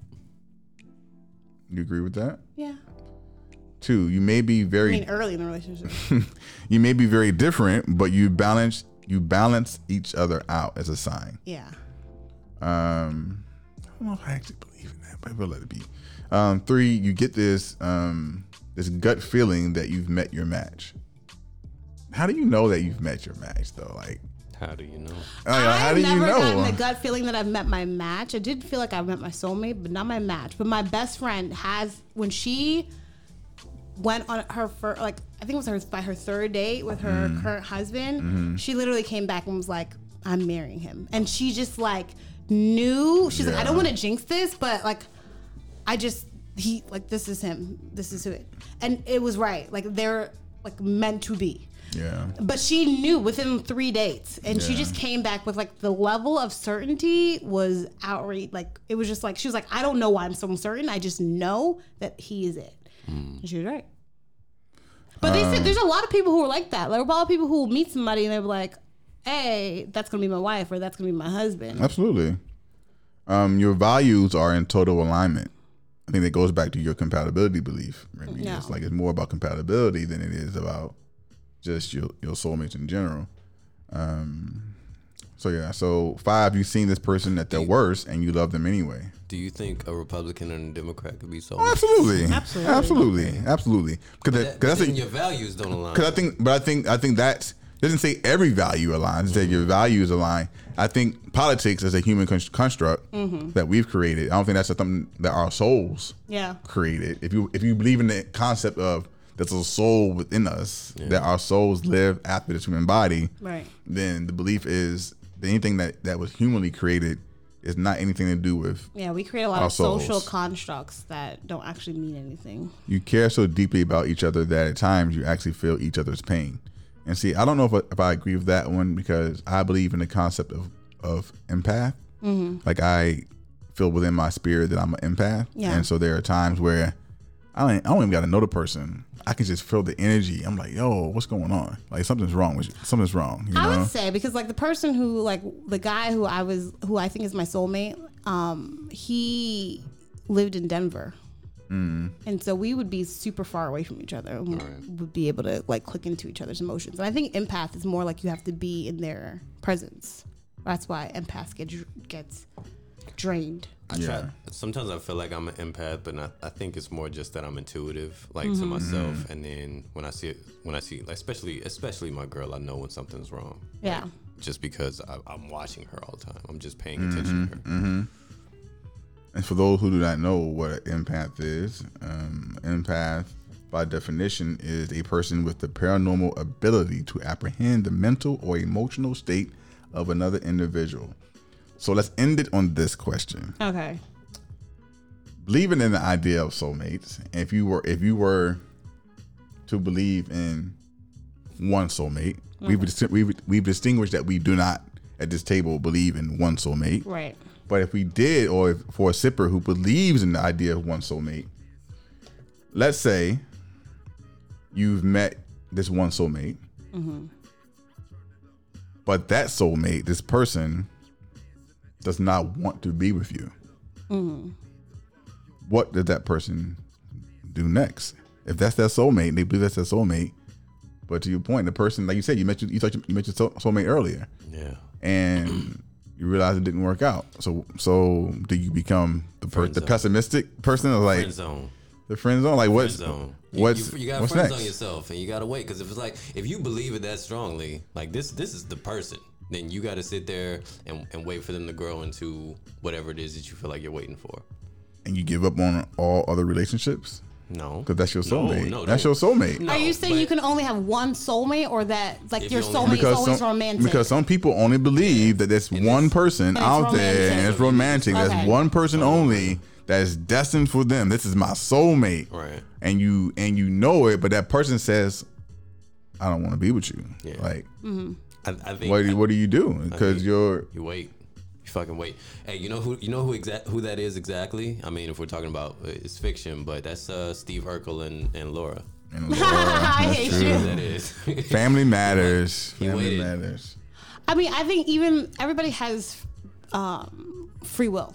You agree with that? Yeah. Two, you may be very I mean, early in the relationship. You may be very different, but you balance you balance each other out as a sign. Yeah. Um, I don't know if I actually believe in that, but we'll let it be. Um, three, you get this um this gut feeling that you've met your match. How do you know that you've met your match though? Like, how do you know? I've never gotten the gut feeling that I've met my match. I did feel like I met my soulmate, but not my match. But my best friend has, when she went on her first, like I think it was her by her third date with her mm. current husband, mm-hmm. she literally came back and was like, "I'm marrying him," and she just like knew. She's yeah. like, "I don't want to jinx this, but like, I just he like this is him. This is who it." And it was right. Like they're like meant to be. Yeah. But she knew within three dates, and yeah. she just came back with like the level of certainty was outright. Like it was just like she was like, I don't know why I'm so certain. I just know that he is it. Mm. And she was right. But um, they said there's a lot of people who are like that. Like a lot of people who will meet somebody and they're like, "Hey, that's gonna be my wife," or "That's gonna be my husband." Absolutely. Um, your values are in total alignment. I think that goes back to your compatibility belief. Really. No. It's like it's more about compatibility than it is about just your your soulmates in general. Um, so yeah. So five, you've seen this person at their you, worst, and you love them anyway. Do you think a Republican and a Democrat could be soulmates? Absolutely, absolutely, absolutely, okay. absolutely. Because that, that's a, your values don't align. Because I think, but I think I think that doesn't say every value aligns. It says mm-hmm. your values align. I think politics is a human construct mm-hmm. that we've created. I don't think that's something that our souls yeah. created. If you if you believe in the concept of that's a soul within us, yeah. that our souls live after this human body, right. then the belief is that anything that, that was humanly created is not anything to do with Yeah, we create a lot of social constructs that don't actually mean anything. You care so deeply about each other that at times you actually feel each other's pain. And see, I don't know if I, if I agree with that one, because I believe in the concept of, of empath. Mm-hmm. Like I feel within my spirit that I'm an empath. Yeah. And so there are times where I don't, I don't even got to know the person. I can just feel the energy. I'm like, yo, what's going on? Like something's wrong with you. Something's wrong. You know? I would say, because like the person who, like the guy who I was, who I think is my soulmate, um, he lived in Denver. Mm. And so we would be super far away from each other. We right. would be able to like click into each other's emotions. And I think empath is more like you have to be in their presence. That's why empath gets gets drained. I yeah. try. Sometimes I feel like I'm an empath, but not, I think it's more just that I'm intuitive, like mm-hmm. to myself. Mm-hmm. And then when I see it, when I see, like, especially especially my girl, I know when something's wrong. Yeah. Like, just because I, I'm watching her all the time, I'm just paying mm-hmm. attention to her. Mm-hmm. And for those who do not know what an empath is, um, empath, by definition, is a person with the paranormal ability to apprehend the mental or emotional state of another individual. So let's end it on this question. Okay. Believing in the idea of soulmates, if you were if you were to believe in one soulmate, mm-hmm. we've, we've we've distinguished that we do not at this table believe in one soulmate. Right. But if we did, or if, for a sipper who believes in the idea of one soulmate, let's say you've met this one soulmate, mm-hmm. but that soulmate, this person, does not want to be with you. Mm-hmm. What did that person do next? If that's their soulmate, and they believe that's their soulmate, but to your point, the person, like you said, you met your, you, you met your soulmate earlier. Yeah. And you realize it didn't work out. So, so do you become the per- the pessimistic person, or like friend zone. the friend zone? Like what's zone. what's you, you, you got friend zone yourself, and you gotta wait, because if it's like if you believe it that strongly, like this this is the person, then you gotta sit there and, and wait for them to grow into whatever it is that you feel like you're waiting for. And you give up on all other relationships? No, because that's your soulmate. No, no, that's no. your soulmate. No, are you saying you can only have one soulmate, or that like your soulmate is always some, romantic? Because some people only believe that there's and one person out romantic. there, and it's romantic. Okay. There's one person okay. only that is destined for them. This is my soulmate, right? And you and you know it, but that person says, "I don't want to be with you." Yeah. Like, mm-hmm. I, I think. What do, I, what do you do? Because you're you wait. You fucking wait. Hey, you know who you know who exact who that is exactly? I mean, if we're talking about it's fiction, but that's uh, Steve Urkel and, and Laura. And Laura. I hate true. you. That is. Family matters. He Family waited. matters. I mean, I think even everybody has um, free will.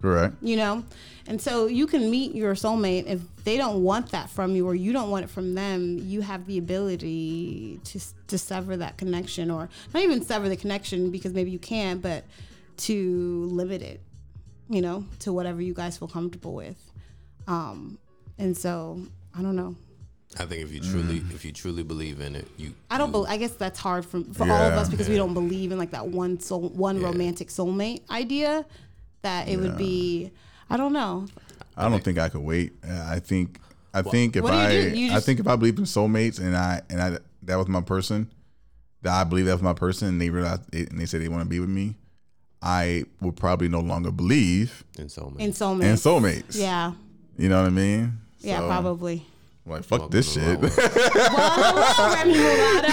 Correct. You know, and so you can meet your soulmate. If they don't want that from you, or you don't want it from them, you have the ability to to sever that connection, or not even sever the connection, because maybe you can, but to limit it, you know, to whatever you guys feel comfortable with. Um, and so, I don't know. I think if you truly, mm. if you truly believe in it, you. I don't. You, be, I guess that's hard for for yeah. all of us, because yeah. we don't believe in like that one soul, one yeah. romantic soulmate idea. That it yeah. would be. I don't know. I don't think I could wait. I think. I well, think if do I. Do? I think if I believed in soulmates, and I and I that was my person, that I believe that was my person, and they realized it, and they said they want to be with me, I would probably no longer believe in soulmates. In soulmates. In soulmates. Yeah. You know what I mean? So, yeah, probably. I'm like, fuck well, this shit. Well, hello, Remy Mulatto.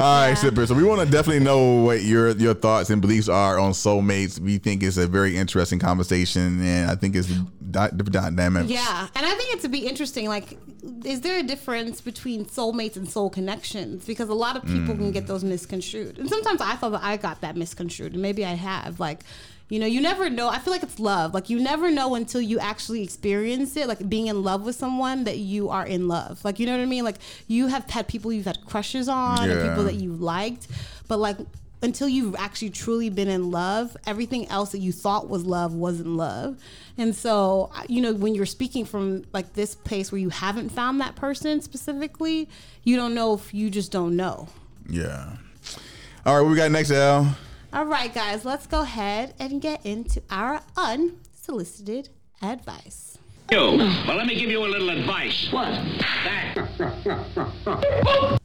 All right, Sipper. So we want to definitely know what your your thoughts and beliefs are on soulmates. We think it's a very interesting conversation, and I think it's different dynamics. Yeah, and I think it would be interesting. Like, is there a difference between soulmates and soul connections? Because a lot of people mm. can get those misconstrued. And sometimes I thought that I got that misconstrued, and maybe I have. Like, you know, you never know. I feel like it's love. Like, you never know until you actually experience it. Like, being in love with someone, that you are in love. Like, you know what I mean? Like, you have had people you've had crushes on yeah. and people that you liked. But, like, until you've actually truly been in love, everything else that you thought was love wasn't love. And so, you know, when you're speaking from like this place where you haven't found that person specifically, you don't know if you just don't know. Yeah. All right, what we got next, Al? All right, guys, let's go ahead and get into our unsolicited advice. Yo, well, let me give you a little advice. What? That.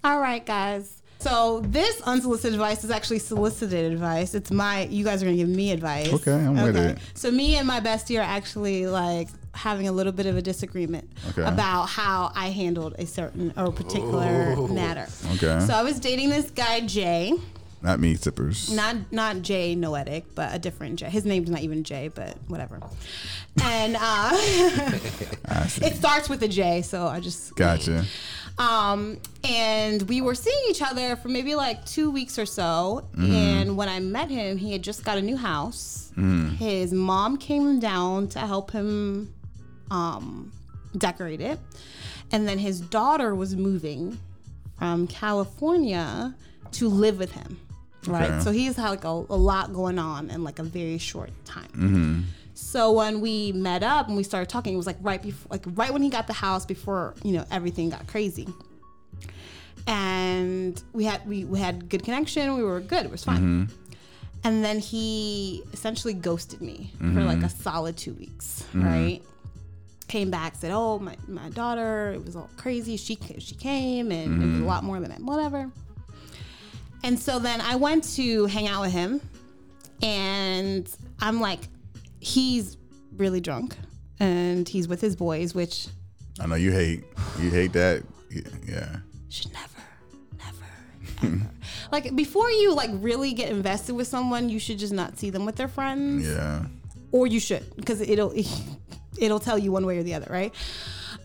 All right, guys. So this unsolicited advice is actually solicited advice. It's my, you guys are going to give me advice. Okay, I'm okay. with it. So me and my bestie are actually like having a little bit of a disagreement okay. about how I handled a certain or particular oh. matter. Okay. So I was dating this guy, Jay. Not me, Sippers. Not not Jay Noetic, but a different Jay. His name's not even Jay, but whatever. And uh, it starts with a J, so I just... Gotcha. Um, and we were seeing each other for maybe like two weeks or so. Mm. And when I met him, he had just got a new house. Mm. His mom came down to help him um, decorate it. And then his daughter was moving from California to live with him. Right. Okay. So he's had like a, a lot going on in like a very short time. Mm-hmm. So when we met up and we started talking, it was like right before, like right when he got the house, before, you know, everything got crazy. And we had we, we had good connection. We were good. It was fine. Mm-hmm. And then he essentially ghosted me mm-hmm. for like a solid two weeks. Mm-hmm. Right. Came back, said, "Oh, my, my daughter, it was all crazy. She she came and mm-hmm. it was a lot more than I whatever." And so then I went to hang out with him, and I'm like, he's really drunk and he's with his boys, which I know you hate. You hate that. Yeah. Should never, never, ever. Like, before you like really get invested with someone, you should just not see them with their friends. Yeah. Or you should, because it'll it'll tell you one way or the other, right?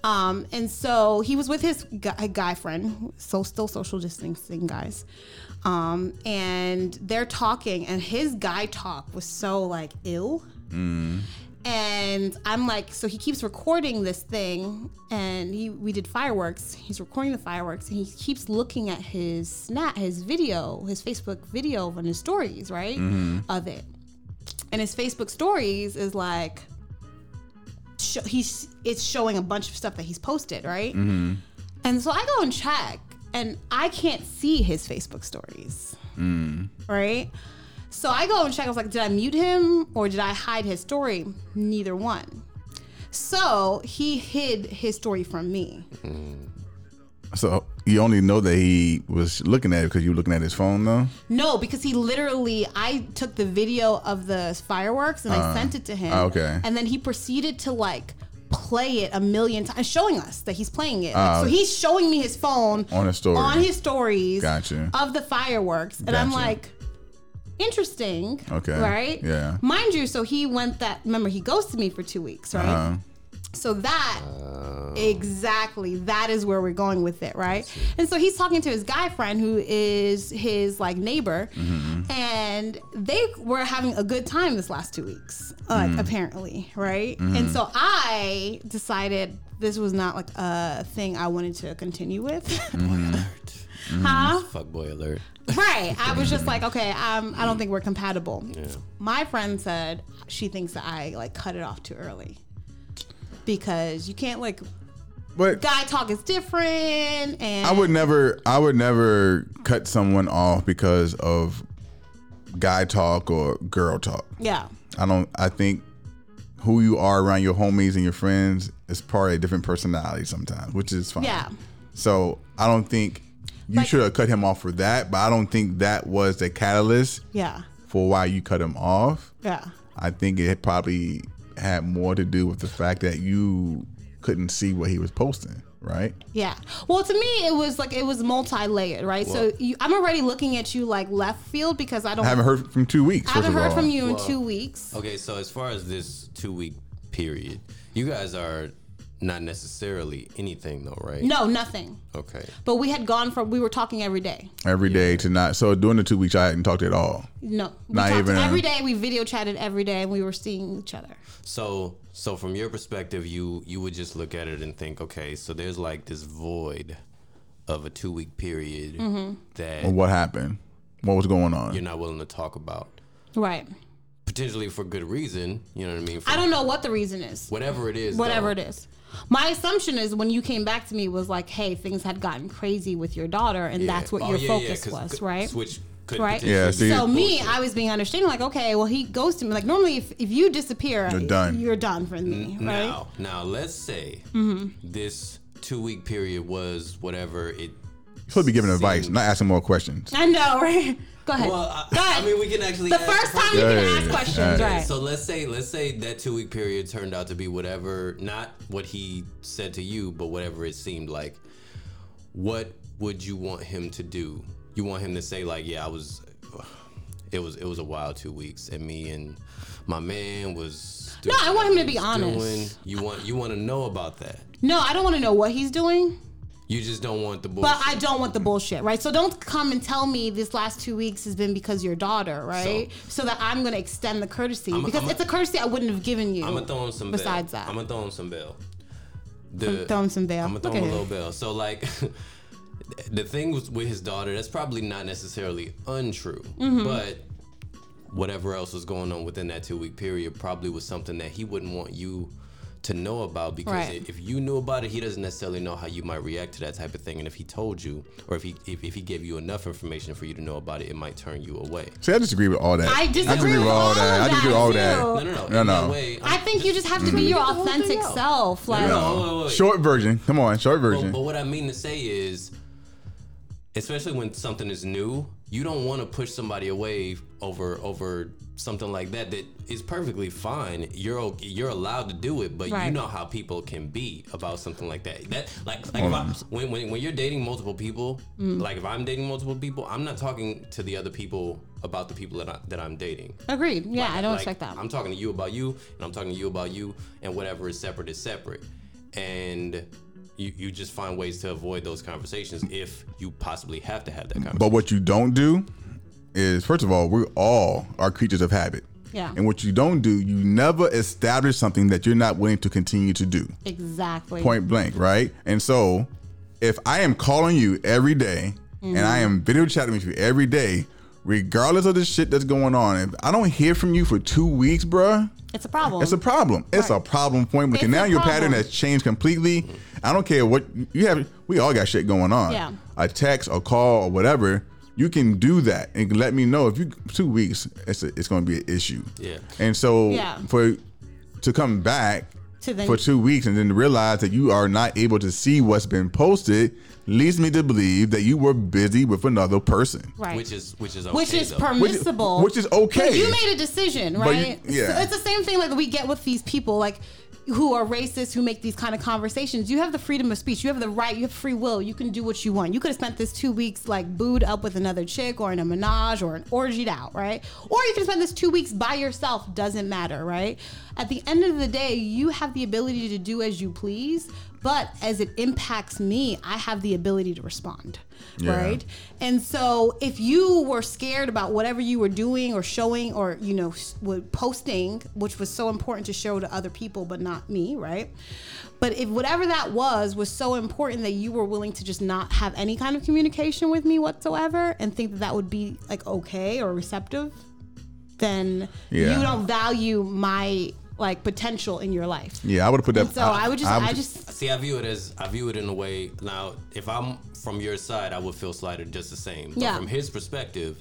Um, and so he was with his guy, guy friend, so still social distancing, guys. Um, and they're talking, and his guy talk was so like ill. Mm. And I'm like, so he keeps recording this thing, and he we did fireworks. He's recording the fireworks, and he keeps looking at his snap, his video, his Facebook video and his stories, right, mm. of it. And his Facebook stories is like, sh- he's it's showing a bunch of stuff that he's posted, right? Mm. And so I go and check, and I can't see his Facebook stories, mm. right? So I go and check. I was like, did I mute him or did I hide his story? Neither one. So he hid his story from me. So you only know that he was looking at it because you were looking at his phone, though? No, because he literally, I took the video of the fireworks and uh, I sent it to him. Okay. And then he proceeded to like play it a million times, showing us that he's playing it. Uh, like, so he's showing me his phone on his story, on his stories gotcha. Of the fireworks. And gotcha. I'm like, interesting. Okay. Right? Yeah. Mind you, so he went that, remember, he ghosted me for two weeks, right? Uh-huh. So that, uh, exactly, that is where we're going with it, right? And so he's talking to his guy friend who is his, like, neighbor, mm-hmm. and they were having a good time this last two weeks, like, mm-hmm. apparently, right? Mm-hmm. And so I decided this was not, like, a thing I wanted to continue with. Mm-hmm. Mm-hmm. Huh? Fuckboy alert. Right. I was just like, okay, um, I don't think we're compatible. Yeah. My friend said she thinks that I like cut it off too early because you can't like. But guy talk is different, and I would never, I would never cut someone off because of guy talk or girl talk. Yeah. I don't. I think who you are around your homies and your friends is probably a different personality sometimes, which is fine. Yeah. So I don't think. You like, should have cut him off for that, but I don't think that was the catalyst yeah. for why you cut him off. Yeah. I think it probably had more to do with the fact that you couldn't see what he was posting, right? Yeah. Well, to me, it was like, it was multi-layered, right? Whoa. So you, I'm already looking at you like left field because I don't. I haven't heard from two weeks. I haven't heard all. from you Whoa. in two weeks. Okay, so as far as this two-week period, you guys are... Not necessarily anything, though, right? No, nothing. Okay. But we had gone from, we were talking every day. Every yeah. day to not, so during the two weeks, I hadn't talked at all. No. We not even. Every day, we video chatted every day, and we were seeing each other. So, so from your perspective, you you would just look at it and think, okay, so there's like this void of a two-week period mm-hmm. that. Well, what happened? What was going on? You're not willing to talk about. Right. Potentially for good reason, you know what I mean? For I don't know what the reason is. Whatever it is. Whatever though, it is. My assumption is when you came back to me was like, hey, things had gotten crazy with your daughter, and yeah. that's what oh, your yeah, focus yeah, was, right? Switch could right? Yeah, so, so me, bullshit. I was being understanding, like, okay, well, he ghosted me. Like, normally, if, if you disappear, you're done, you're done for me, N- right? Now, now, let's say mm-hmm. this two-week period was whatever it You should be giving advice, not asking more questions. I know, right? Go ahead. Well, I, Go ahead. I mean, we can actually the ask first time you can yeah, ask yeah, questions, yeah, yeah. right? So let's say, let's say that two week period turned out to be whatever, not what he said to you, but whatever it seemed like. What would you want him to do? You want him to say like, "Yeah, I was. It was. It was a wild two weeks, and me and my man was." No, I want him to be honest. Doing. You want. You want to know about that? No, I don't want to know what he's doing. You just don't want the bullshit. But I don't want the bullshit, right? So don't come and tell me this last two weeks has been because your daughter, right? So, so that I'm going to extend the courtesy. I'm, because I'm, it's a courtesy I wouldn't have given you. I'm going to throw him some besides bail. that. I'm going to throw him some bail. The, I'm throwing some bail. I'm going to throw him a little bail. So, like, the thing was with his daughter, that's probably not necessarily untrue. Mm-hmm. But whatever else was going on within that two-week period probably was something that he wouldn't want you to know about, because right. if you knew about it, he doesn't necessarily know how you might react to that type of thing. And if he told you, or if he if, if he gave you enough information for you to know about it, it might turn you away. See, I disagree with all that. I disagree, I disagree with all that. that. I disagree with all that. No, no, no. no, no. Way, I think you just have to mm-hmm. be your authentic self. Like, no, no. Wait, wait, wait. Short version. Come on, short version. But, but what I mean to say is, especially when something is new, you don't want to push somebody away over over something like that that is perfectly fine. You're you're allowed to do it, but right. you know how people can be about something like that. That like, like if I, when, when when you're dating multiple people, mm. like if I'm dating multiple people, I'm not talking to the other people about the people that I, that I'm dating. Agreed. Yeah, like, I don't like, expect that. I'm talking to you about you, and I'm talking to you about you, and whatever is separate is separate. And You, you just find ways to avoid those conversations if you possibly have to have that conversation. But what you don't do is, first of all, we all are creatures of habit. Yeah. And what you don't do, you never establish something that you're not willing to continue to do. Exactly. Point blank, right? And so if I am calling you every day mm-hmm. and I am video chatting with you every day, regardless of the shit that's going on, if I don't hear from you for two weeks, bruh, it's a problem. It's a problem. Right. It's a problem. Point blank. And now your problem. pattern has changed completely. I don't care what you have. We all got shit going on. Yeah. A text, a call, or whatever. You can do that and let me know. If you two weeks, it's a, it's going to be an issue. Yeah. And so yeah. for to come back to the, for two weeks and then realize that you are not able to see what's been posted leads me to believe that you were busy with another person. Right. Which is which is okay, which is though. permissible. Which is, which is okay. You made a decision, right? You, yeah. So it's the same thing like we get with these people like who are racist, who make these kind of conversations. You have the freedom of speech. You have the right. You have free will. You can do what you want. You could have spent this two weeks like booed up with another chick or in a menage or an orgied out, right? Or you can spend this two weeks by yourself. Doesn't matter, right? At the end of the day, you have the ability to do as you please, but as it impacts me, I have the ability to respond, yeah. right? And so if you were scared about whatever you were doing or showing or, you know, posting, which was so important to show to other people, but not me, right? But if whatever that was, was so important that you were willing to just not have any kind of communication with me whatsoever and think that that would be like okay or receptive, then yeah. you don't value my like potential in your life. Yeah, I would have put that. And so I, I would just, I, would, I just see. I view it as, I view it in a way. Now, if I'm from your side, I would feel slighted just the same. But yeah. from his perspective,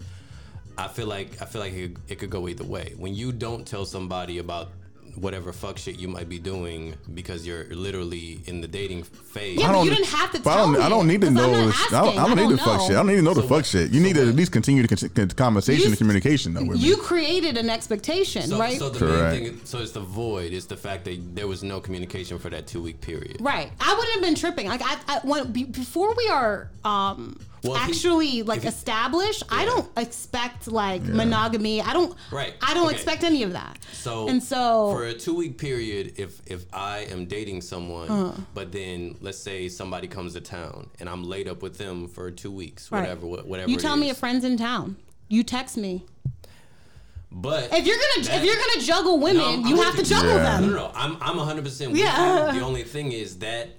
I feel like I feel like it, it could go either way. When you don't tell somebody about whatever fuck shit you might be doing because you're literally in the dating phase. Yeah, but you didn't have to tell I don't, me. I don't need to know. I'm asking, I, don't, I, don't I don't need the fuck shit. I don't need to know so the fuck what, shit. You so need to at least continue the con- conversation you, and communication. Though, with you me. created an expectation, so, right? So the Correct. main thing, so it's the void. It's the fact that there was no communication for that two week period. Right. I wouldn't have been tripping. Like I, I when, before we are. Um, Well, actually he, like established yeah. I don't expect like yeah. monogamy. I don't right. I don't okay. expect any of that. So and so for a two week period, if if I am dating someone uh, but then let's say somebody comes to town and I'm laid up with them for two weeks, right. whatever wh- whatever you tell me a friend's in town, you text me. But if you're gonna that, if you're gonna juggle women, no, I'm, you I'm have to juggle yeah. them. No, no, no. I'm I'm one hundred percent yeah. with you. The only thing is that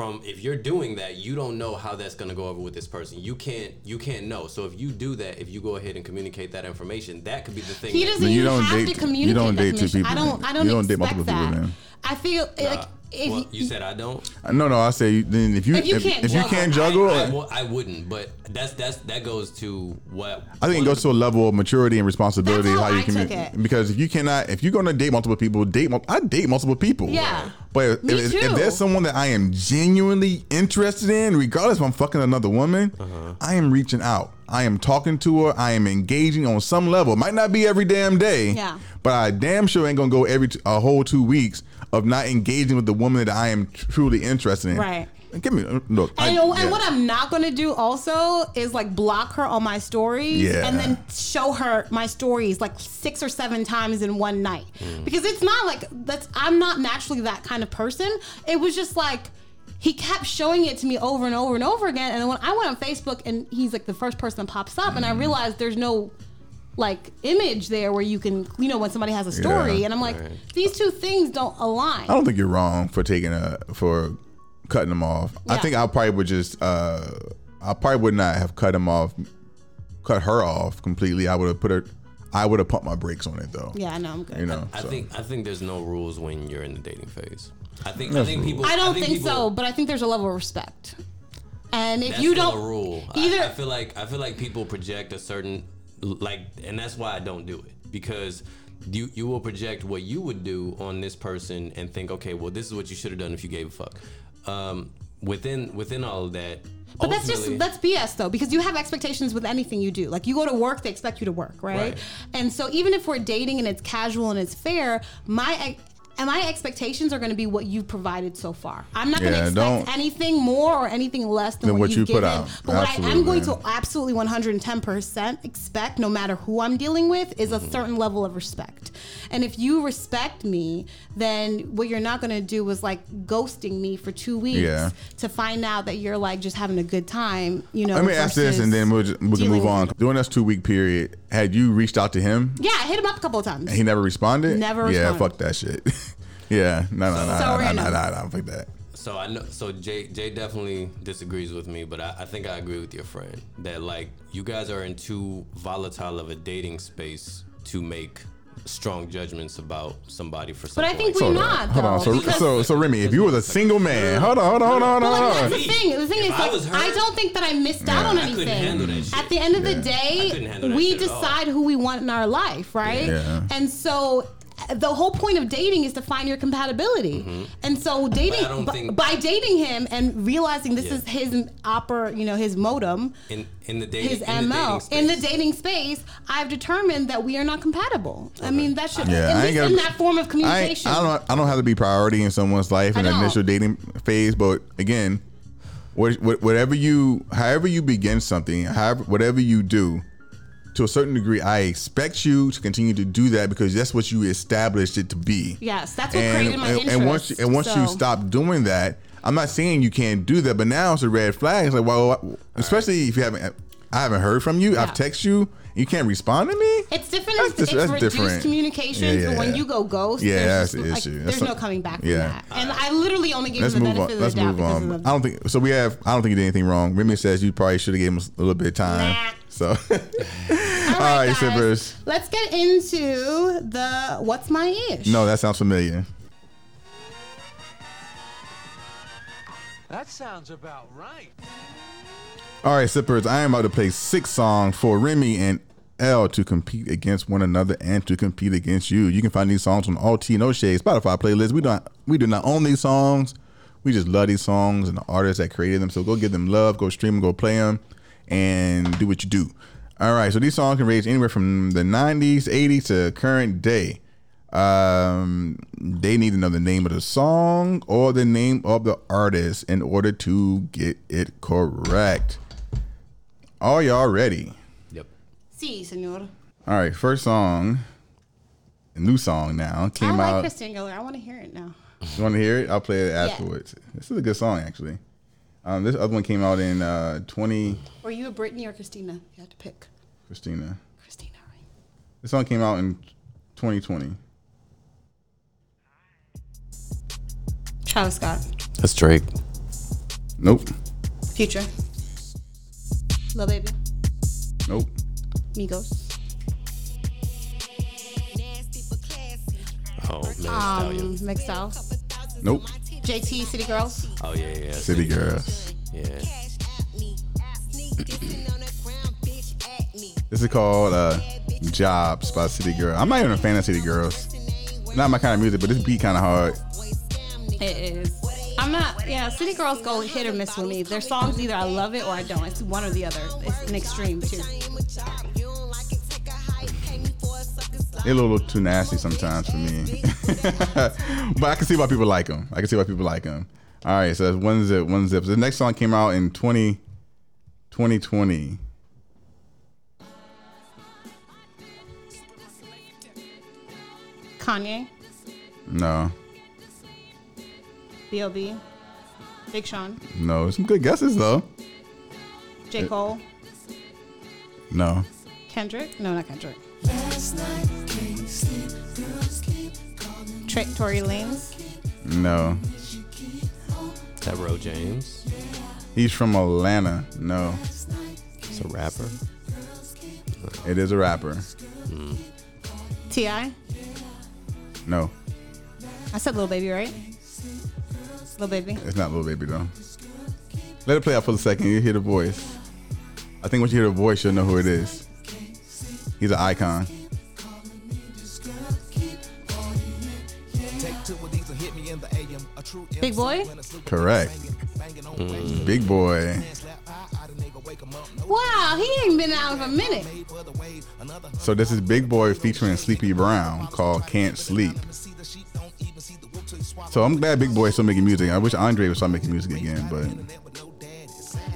From if you're doing that, you don't know how that's gonna go over with this person. You can't, you can't know. So if you do that, if you go ahead and communicate that information, that could be the thing. He doesn't even have to communicate. You don't date two people. I don't. I don't. You don't date multiple people, man. I feel nah. like. If well, you said I don't. No, no, I say then if you if you if, can't if juggle, you can't juggle, I, I, well, I wouldn't. But that's that's that goes to what I think it goes to a level of maturity and responsibility. That's how, how you I communicate. Because if you cannot, if you're gonna date multiple people, date I date multiple people. Yeah. But Me if, too. if there's someone that I am genuinely interested in, regardless if I'm fucking another woman, uh-huh. I am reaching out. I am talking to her. I am engaging on some level. Might not be every damn day. Yeah. But I damn sure ain't gonna go every t- a whole two weeks. Of not engaging with the woman that I am truly interested in. Right. Give me look. And, I, and yeah. what I'm not gonna do also is like block her on my stories yeah. and then show her my stories like six or seven times in one night. Mm. Because it's not like that's I'm not naturally that kind of person. It was just like he kept showing it to me over and over and over again. And then when I went on Facebook and he's like the first person that pops up, and I realized there's no like image there where you can, you know, when somebody has a story, yeah, and I'm like, right. these two things don't align. I don't think you're wrong for taking a, for cutting them off. Yeah. I think I probably would just, uh, I probably would not have cut him off, cut her off completely. I would have put her, I would have pumped my brakes on it though. Yeah, I know, I'm good. You know, I, I so. think, I think there's no rules when you're in the dating phase. I think, I think people, I don't I think, think people, so, but I think there's a level of respect. And if that's you don't, a rule. Either I, I feel like, I feel like people project a certain, like, and that's why I don't do it, because you you will project what you would do on this person and think, okay, well, this is what you should have done if you gave a fuck. Um, within within all of that, but that's just that's B S though, because you have expectations with anything you do. Like you go to work, they expect you to work, right? right. And so even if we're dating and it's casual and it's fair, my and my expectations are going to be what you've provided so far. I'm not yeah, going to expect anything more or anything less than, than what, what you put out. But absolutely, what I am going man. to absolutely one hundred ten percent expect, no matter who I'm dealing with, is a mm-hmm. certain level of respect. And if you respect me, then what you're not going to do is like ghosting me for two weeks yeah. to find out that you're like just having a good time. You know. Let me ask this, and then we'll just, we can move on. During this two week period, had you reached out to him? Yeah, I hit him up a couple of times. And he never responded? Never responded. Yeah, fuck that shit. Yeah, no, no, no, so no, no, no, no, I don't think that. So I know, so Jay, Jay definitely disagrees with me, but I, I think I agree with your friend that like you guys are in too volatile of a dating space to make strong judgments about somebody for something. But I think like we're not. Hold on, so so so Remy, if you was a single man, hold on, hold on, hold on, hold on. That's the thing. The thing is, like, I don't think that I missed out on anything. At the end of the day, we decide who we want in our life, right? And so the whole point of dating is to find your compatibility, mm-hmm. and so dating b- think, by dating him and realizing this yeah. is his opera, you know, his modem in, in the dating, his in M L the dating in the dating space. I've determined that we are not compatible. Okay. I mean, that should yeah, at least gotta, in that form of communication. I, I don't, I don't have to be priority in someone's life in the initial dating phase, but again, whatever you, however you begin something, however, whatever you do. To a certain degree, I expect you to continue to do that because that's what you established it to be. Yes, that's what and, created my and, interest. And once, you, and once so. you stop doing that, I'm not saying you can't do that, but now it's a red flag. It's like, well, especially right. if you haven't, I haven't heard from you. Yeah. I've texted you. You can't respond to me? It's different. That's, it's that's reduced different. communication. Yeah, yeah, but when yeah. you go ghost, yeah, there's, that's just, the issue. Like, there's that's no coming back yeah. from that. And I literally only gave him the benefit of the doubt because of I don't think, so we have, I don't think you did anything wrong. Remy says you probably should have given him a little bit of time. Nah. So, all right, all right guys, sippers. Let's get into the what's my ish. No, that sounds familiar. That sounds about right. All right, sippers, I am about to play six songs for Remy and L to compete against one another and to compete against you. You can find these songs on all T No Shade Spotify playlists. We don't we do not own these songs. We just love these songs and the artists that created them. So go give them love, go stream them, go play them, and do what you do. All right, so these songs can range anywhere from the nineties, eighties to current day. Um, they need to know the name of the song or the name of the artist in order to get it correct. Are y'all ready? Yep. Si, senor. All right, first song, a new song now. Came I like out. Christina Aguilera. I want to hear it now. You want to hear it? I'll play it afterwards. Yeah. This is a good song, actually. Um, this other one came out in uh, twenty. Were you a Britney or Christina? You had to pick. Christina. Christina, right? This song came out in twenty twenty. Travis Scott. That's Drake. Nope. Future. Lil Baby. Nope. Migos. Oh, um, Mixed Out. Nope. J T, City Girls. Oh, yeah, yeah. City, City Girls. Yeah. This is called uh, Jobs by City Girls. I'm not even a fan of City Girls. Not my kind of music, but this beat kind of hard. It is. I'm not, yeah, City Girls go hit or miss with me. Their songs, either I love it or I don't. It's one or the other. It's an extreme, too. They're a little too nasty sometimes for me. But I can see why people like them. I can see why people like them. All right, so that's one zip, one zip. So the next song came out in twenty twenty. Kanye? No. B O B Big Sean. No, some good guesses though. J. Cole. It, no. Kendrick? No, not Kendrick. Trick, Tory Lanez. No. Tyrell James. He's from Atlanta. No. It's a rapper. It is a rapper. Mm. T I? No. I said Lil Baby, right? Lil Baby. It's not Lil Baby though. Let it play out for a second. You hear the voice. I think once you hear the voice, you'll know who it is. He's an icon. Big Boy? Correct. Mm. Big Boy. Wow, he ain't been out of a minute. So this is Big Boy featuring Sleepy Brown called Can't Sleep. So I'm glad Big Boy is still making music. I wish Andre would start making music again, but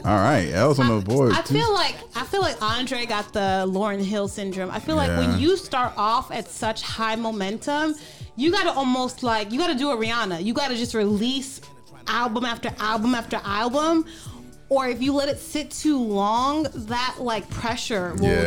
all right, L's on the board. I feel like I feel like Andre got the Lauryn Hill syndrome. I feel yeah. like when you start off at such high momentum, you gotta almost like you gotta do a Rihanna. You gotta just release album after album after album. Or if you let it sit too long, that like pressure will yeah,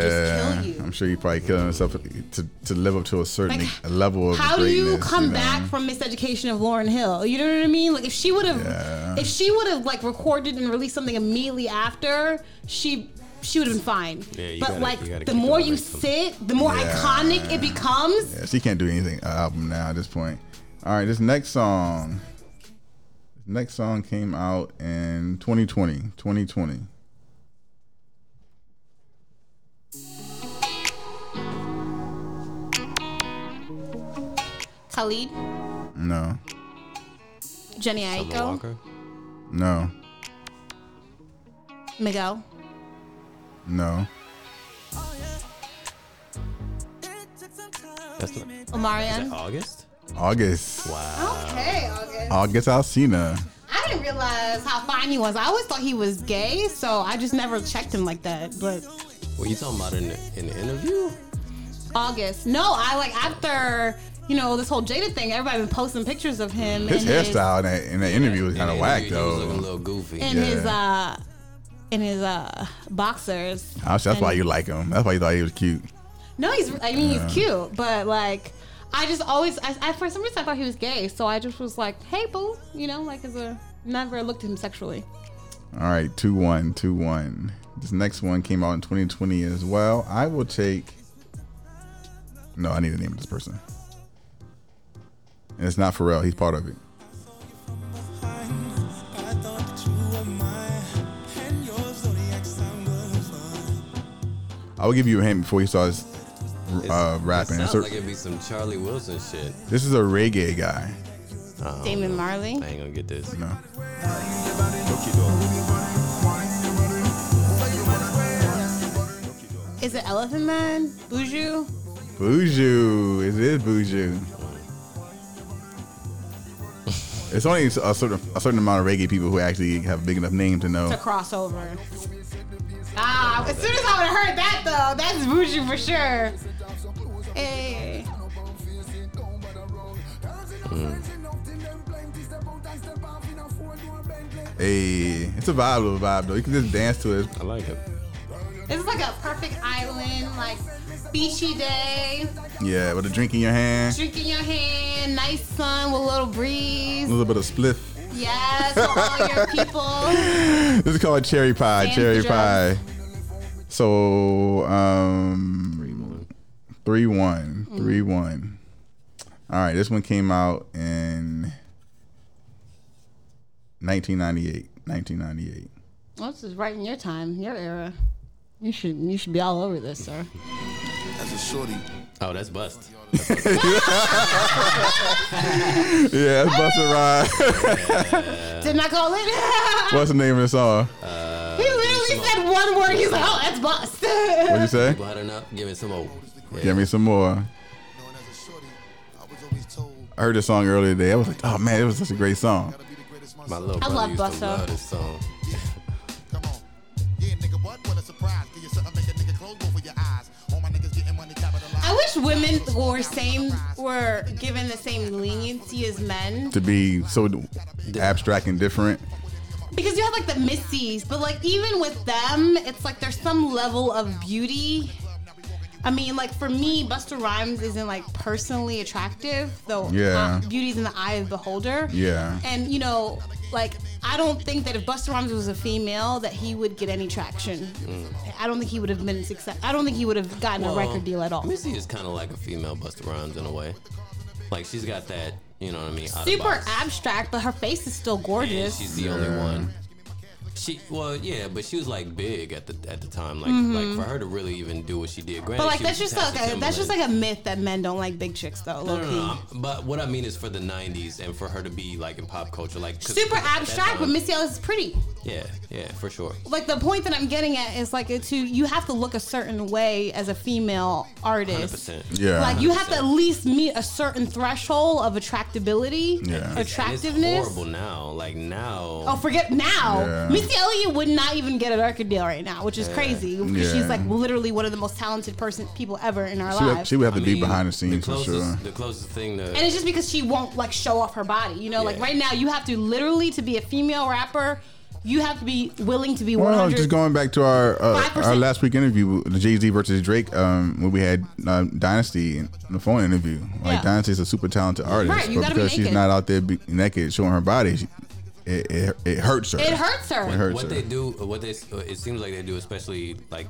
just kill you. I'm sure you're probably killing yourself to, to live up to a certain like, level of how greatness. How do you come you know? back from miseducation of Lauryn Hill? You know what I mean? Like if she would have, yeah. if she would have like recorded and released something immediately after, she she would have been fine. Yeah, but gotta, like the more you sit, the more yeah. iconic it becomes. Yeah, she can't do anything uh, album now at this point. All right, this next song. Next song came out in twenty twenty. Khalid? No. Jenny Aiko? No. Miguel? No. That's not, Omarion? Is that August? August. Wow. Okay, August. August Alsina. I didn't realize how fine he was. I always thought he was gay, so I just never checked him like that. But what you talking about in the, in the interview? August. No, I like after you know this whole Jada thing. Everybody been posting pictures of him. His hairstyle in that, in that interview was kind of whack though. He was looking a little goofy. And yeah. his uh, in his uh boxers. Gosh, that's and, why you like him. That's why you thought he was cute. No, he's. I mean, yeah. he's cute, but like. I just always, I, I, for some reason, I thought he was gay. So I just was like, hey, boo. You know, like, as a, never looked at him sexually. All right, two one, two one. This next one came out in twenty twenty as well. I will take, no, I need the name of this person. And it's not Pharrell. He's part of it. I will give you a hint before he starts. Uh, rapping. It sounds like it'd be some Charlie Wilson shit. This is a reggae guy. Um, Damon Marley. I ain't gonna get this. No. Is it Elephant Man? Buju? Buju. It is Buju. It's only a certain a certain amount of reggae people who actually have a big enough name to know. To cross over. Ah, as soon as I would have heard that though, that's Buju for sure. Hey. Mm. Hey, it's a vibe, little vibe though. You can just dance to it. I like it. This is like a perfect island, like beachy day. Yeah, with a drink in your hand. Drink in your hand, nice sun with a little breeze. A little bit of spliff. Yes, for all your people. This is called cherry pie. And cherry pie. So, um. Three one, mm. three one. All right, this one came out in nineteen ninety-eight. nineteen ninety-eight. Well, this is right in your time, your era. You should, you should be all over this, sir. That's a shorty. Oh, that's Bust. That's Bust. Yeah, that's Busta Rhymes. Yeah. Didn't I call it? What's the name of the song? Uh, he literally said more. one word. He's like, "Oh, that's Bust." What'd you say? Give me some more. Yeah. Give me some more. I heard this song earlier today. I was like, oh man, it was such a great song. My little I love Busta. Love this song. Come on. Yeah, nigga, what? What a surprise. Give you something, make a nigga close over your eyes. All my niggas getting money, capitalized. I wish women were same were given the same leniency as men. To be so abstract and different. like the Missy's, but like even with them, it's like there's some level of beauty. I mean, like for me, Busta Rhymes isn't like personally attractive, though. Yeah. Beauty's in the eye of the beholder. Yeah. And you know, like I don't think that if Busta Rhymes was a female, that he would get any traction. Mm. I don't think he would have been success. I don't think he would have gotten well, a record deal at all. Missy is kind of like a female Busta Rhymes in a way. Like she's got that, you know what I mean? Super abstract, but her face is still gorgeous. And she's the yeah. only one. She well, yeah, but she was like big at the at the time, like mm-hmm. like for her to really even do what she did. Granted, but like that's just like a, that's just like a myth that men don't like big chicks though. No, no, no, no. But what I mean is for the nineties and for her to be like in pop culture, like super abstract, but Missy Elliott is pretty. Yeah, yeah, for sure. Like the point that I'm getting at is like to you have to look a certain way as a female artist. one hundred percent Yeah, like you have to at least meet a certain threshold of attractability, yeah. attractiveness. It's horrible now, like now. Oh, forget now. Yeah. Missy Elliott would not even get a record deal right now, which is yeah. crazy because yeah. she's like literally one of the most talented person people ever in our she lives. Would, she would have to I be mean, behind the scenes the closest, for sure. The closest thing to, and it's just because she won't like show off her body. You know, yeah. like right now you have to literally to be a female rapper. You have to be willing to be one hundred percent. Well, just going back to our uh, our last week interview, the Jay-Z versus Drake, um, when we had uh, Dynasty in the phone interview. Like yeah. Dynasty's a super talented artist, right, but because be she's not out there be naked showing her body, she, it, it it hurts her. It hurts her. It hurts what her. They do, what they it seems like they do, especially like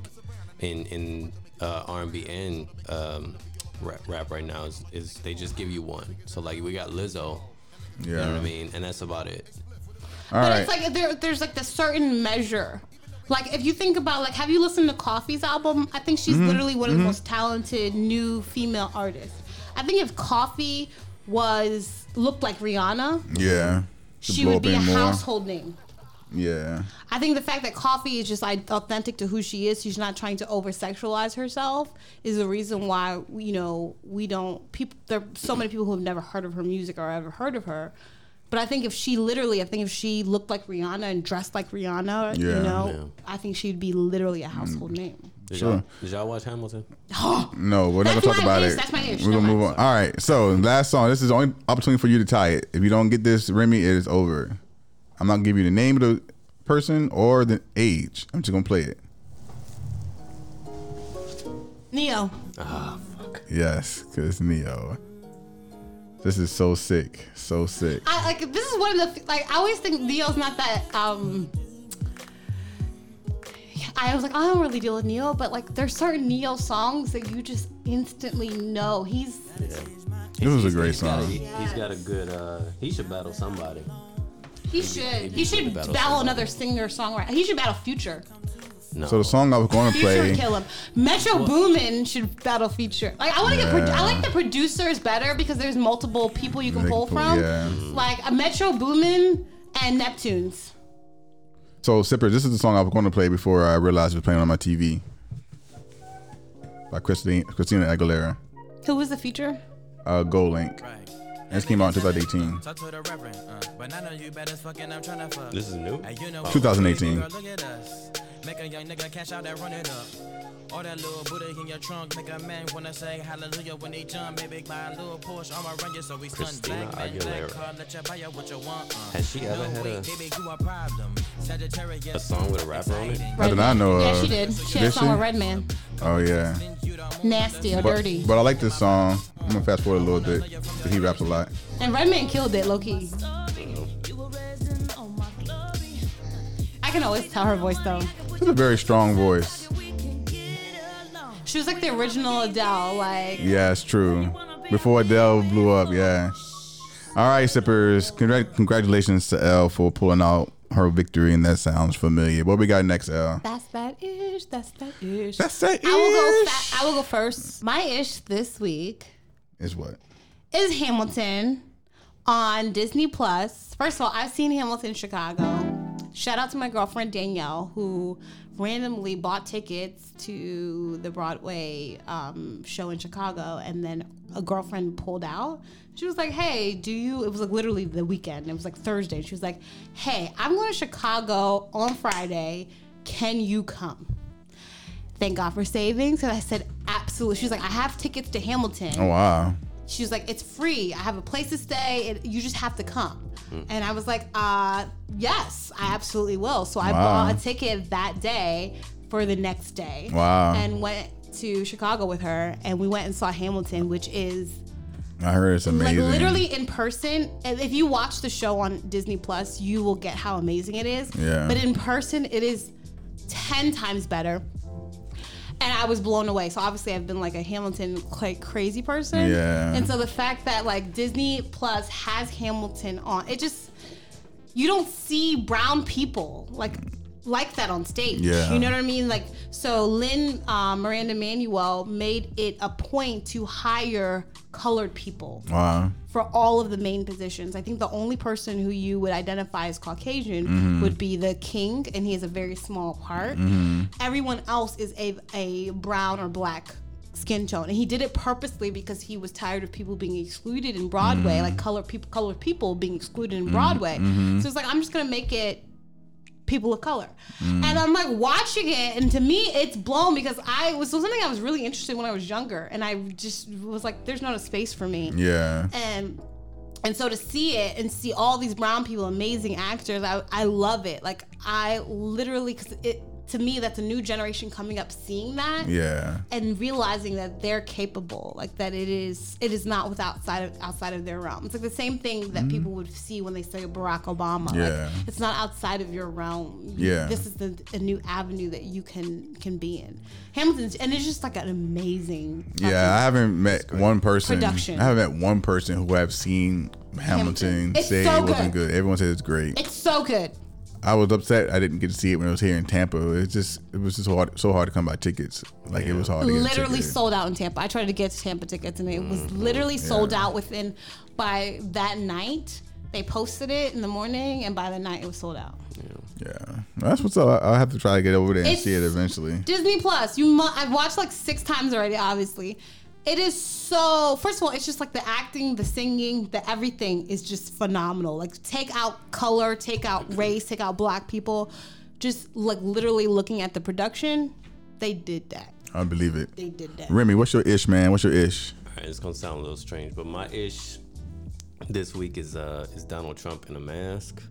in in uh, R and B and um, rap, rap right now, is, is they just give you one. So like we got Lizzo, yeah. you know what I mean, and that's about it. All but right. it's like there, there's like this certain measure. Like if you think about like, have you listened to Coffee's album? I think she's mm-hmm. literally one of mm-hmm. the most talented new female artists. I think if Coffee was looked like Rihanna, yeah, she would be a more. household name. Yeah. I think the fact that Coffee is just like authentic to who she is, she's not trying to over sexualize herself, is the reason why you know we don't people. There are so many people who have never heard of her music or ever heard of her. But I think if she literally, I think if she looked like Rihanna and dressed like Rihanna, yeah. you know, yeah. I think she'd be literally a household mm. name. Did, sure. y'all, did y'all watch Hamilton? No, we're not going to talk about ish. it. That's my issue. We're going to move on. All right, so last song. This is the only opportunity for you to tie it. If you don't get this, Remy, it is over. I'm not going to give you the name of the person or the age. I'm just going to play it. Ne-Yo. Ah, oh, fuck. Yes, because it's Ne-Yo. This is so sick, so sick. I like this is one of the like I always think Ne-Yo's not that. Um, I was like I don't really deal with Ne-Yo, but like there's certain Ne-Yo songs that you just instantly know he's. Yeah. This was a great he's song. Got a, he, yes. He's got a good. Uh, he should battle somebody. He, he should. He, he should battle, battle another singer songwriter. He should battle Future. No. So the song I was going to play. Future kill him. Metro Boomin should battle Future. Like I want to yeah. get. Pro- I like the producers better because there's multiple people you can like, pull from. Yeah. Like a Metro Boomin and Neptunes. So Sipper, this is the song I was going to play before I realized it was playing on my T V. By Christine, Christina Aguilera. Who was the feature? Uh, Gold Link. Right. And this came out in twenty eighteen. This is new. twenty eighteen. Make a young nigga cash out and run it up. All that little Buddha in your trunk. Make a man wanna say hallelujah when they jump. Maybe buy a little Porsche, I'ma run you so we stun. Christina Aguilera. Let you buy what you want. Has she ever had a, a song with a rapper on it? Not that I know of. Yeah, she did. She had a song with Redman. Oh, yeah. Nasty or but, dirty. But I like this song. I'm gonna fast forward a little bit. He raps a lot. And Redman killed it, low key. I can always tell her voice though. She's a very strong voice. She was like the original Adele, like. Yeah, it's true. Before Adele blew up, yeah. All right, Sippers. Congrat- congratulations to Elle for pulling out her victory, and that sounds familiar. What we got next, Elle? That's that ish. That's that ish. That's that ish. I will go. Fa- I will go first. My ish this week is what? Is Hamilton on Disney Plus? First of all, I've seen Hamilton in Chicago. Shout out to my girlfriend, Danielle, who randomly bought tickets to the Broadway um, show in Chicago. And then a girlfriend pulled out. She was like, hey, do you? It was like literally the weekend. It was like Thursday. She was like, hey, I'm going to Chicago on Friday. Can you come? Thank God for savings. And I said, absolutely. She was like, I have tickets to Hamilton. Oh, wow. She was like, it's free. I have a place to stay. It, you just have to come. Mm. And I was like, uh, yes, I absolutely will. So I wow. bought a ticket that day for the next day. Wow. And went to Chicago with her, and we went and saw Hamilton, which is... I heard it's amazing. Like literally in person, and if you watch the show on Disney Plus, you will get how amazing it is. Yeah. But in person, it is ten times better. And I was blown away. So obviously, I've been like a Hamilton like crazy person. Yeah. And so the fact that like Disney Plus has Hamilton on, it just, you don't see brown people like like that on stage. Yeah. You know what I mean? Like, so Lin uh, Miranda Manuel made it a point to hire colored people wow. for all of the main positions. I think the only person who you would identify as Caucasian mm-hmm. would be the king, and he has a very small part. Mm-hmm. Everyone else is a, a brown or black skin tone, and he did it purposely because he was tired of people being excluded in Broadway, mm-hmm. like colored people, colored people being excluded in mm-hmm. Broadway. Mm-hmm. So it's like, I'm just gonna make it people of color. Mm. And I'm like watching it, and to me it's blown, because I was so something I was really interested in when I was younger, and I just was like, there's not a space for me. Yeah. And and so to see it and see all these brown people, amazing actors, I, I love it. Like I literally, because it, to me, that's a new generation coming up seeing that. Yeah. And realizing that they're capable, like that it is it is not without outside of outside of their realm. It's like the same thing that mm. people would see when they say Barack Obama. Yeah. Like, it's not outside of your realm. Yeah. This is the, a new avenue that you can can be in. Hamilton's, and it's just like an amazing Yeah, I haven't met one person production. I haven't met one person who I've seen Hamilton, Hamilton. say so it wasn't good. good. Everyone says it's great. It's so good. I was upset I didn't get to see it when I was here in Tampa. It's just it was just hard, so hard to come by tickets. Like yeah. it was hard to get literally sold out in Tampa. I tried to get Tampa tickets, and it was mm-hmm. literally yeah. sold out within by that night. They posted it in the morning, and by the night it was sold out. Yeah, yeah. That's what's up. I'll have to try to get over there and it's see it eventually. Disney Plus, you mu- I've watched like six times already. Obviously. It is so, first of all, it's just like the acting, the singing, the everything is just phenomenal. Like take out color, take out race, take out black people. Just like literally looking at the production, they did that. I believe it. They did that. Remy, what's your ish, man? What's your ish? All right, it's going to sound a little strange, but my ish this week is uh, is Donald Trump in a mask.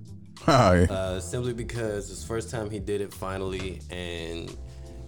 Oh, yeah. Uh, simply because it's the first time he did it finally, and...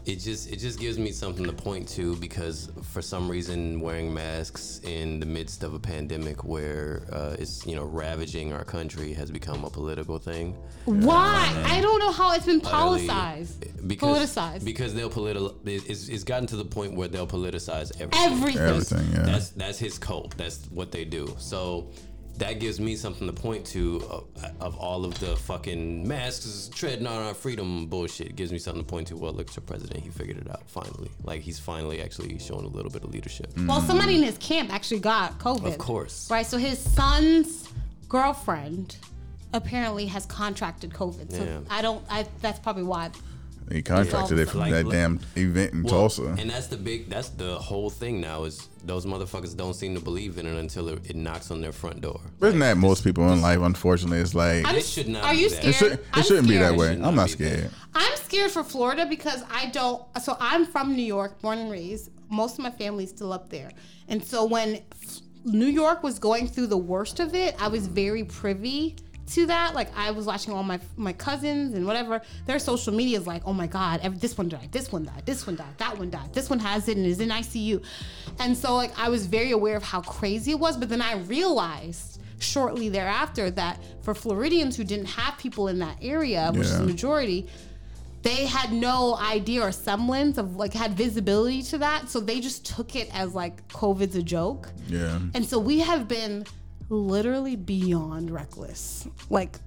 It just it just gives me something to point to, because for some reason wearing masks in the midst of a pandemic where uh, it's, you know, ravaging our country has become a political thing. Why? Uh, I don't know how it's been politicized. Because, politicized. Because they'll politi- it's, it's gotten to the point where they'll politicize everything. Everything. Everything, yeah. That's, that's his cult. That's what they do. So... That gives me something to point to of, of all of the fucking masks treading on our freedom bullshit. It gives me something to point to. Well, look, your president, he figured it out finally. Like, he's finally actually showing a little bit of leadership. Mm. Well, somebody in his camp actually got COVID. Of course. Right, so his son's girlfriend apparently has contracted COVID. So yeah. I don't, I that's probably why. He contracted yeah. it from like, that like, damn event in well, Tulsa. And that's the big, that's the whole thing now, is those motherfuckers don't seem to believe in it until it, it knocks on their front door. But isn't that like, most people in life, unfortunately, it's like... I'm, it should not are you scared? It, should, it shouldn't scared. be that way. Not I'm not scared. Bad. I'm scared for Florida because I don't... So I'm from New York, born and raised. Most of my family's still up there. And so when New York was going through the worst of it, I was very privy to that. Like, I was watching all my my cousins and whatever, their social media is like, oh my god, every, this one died, this one died, this one died, that one died, this one has it and is in I C U. And so like I was very aware of how crazy it was, but then I realized shortly thereafter that for Floridians who didn't have people in that area, which yeah. is the majority, they had no idea or semblance of like had visibility to that, so they just took it as like COVID's a joke. Yeah. And so we have been literally beyond reckless, like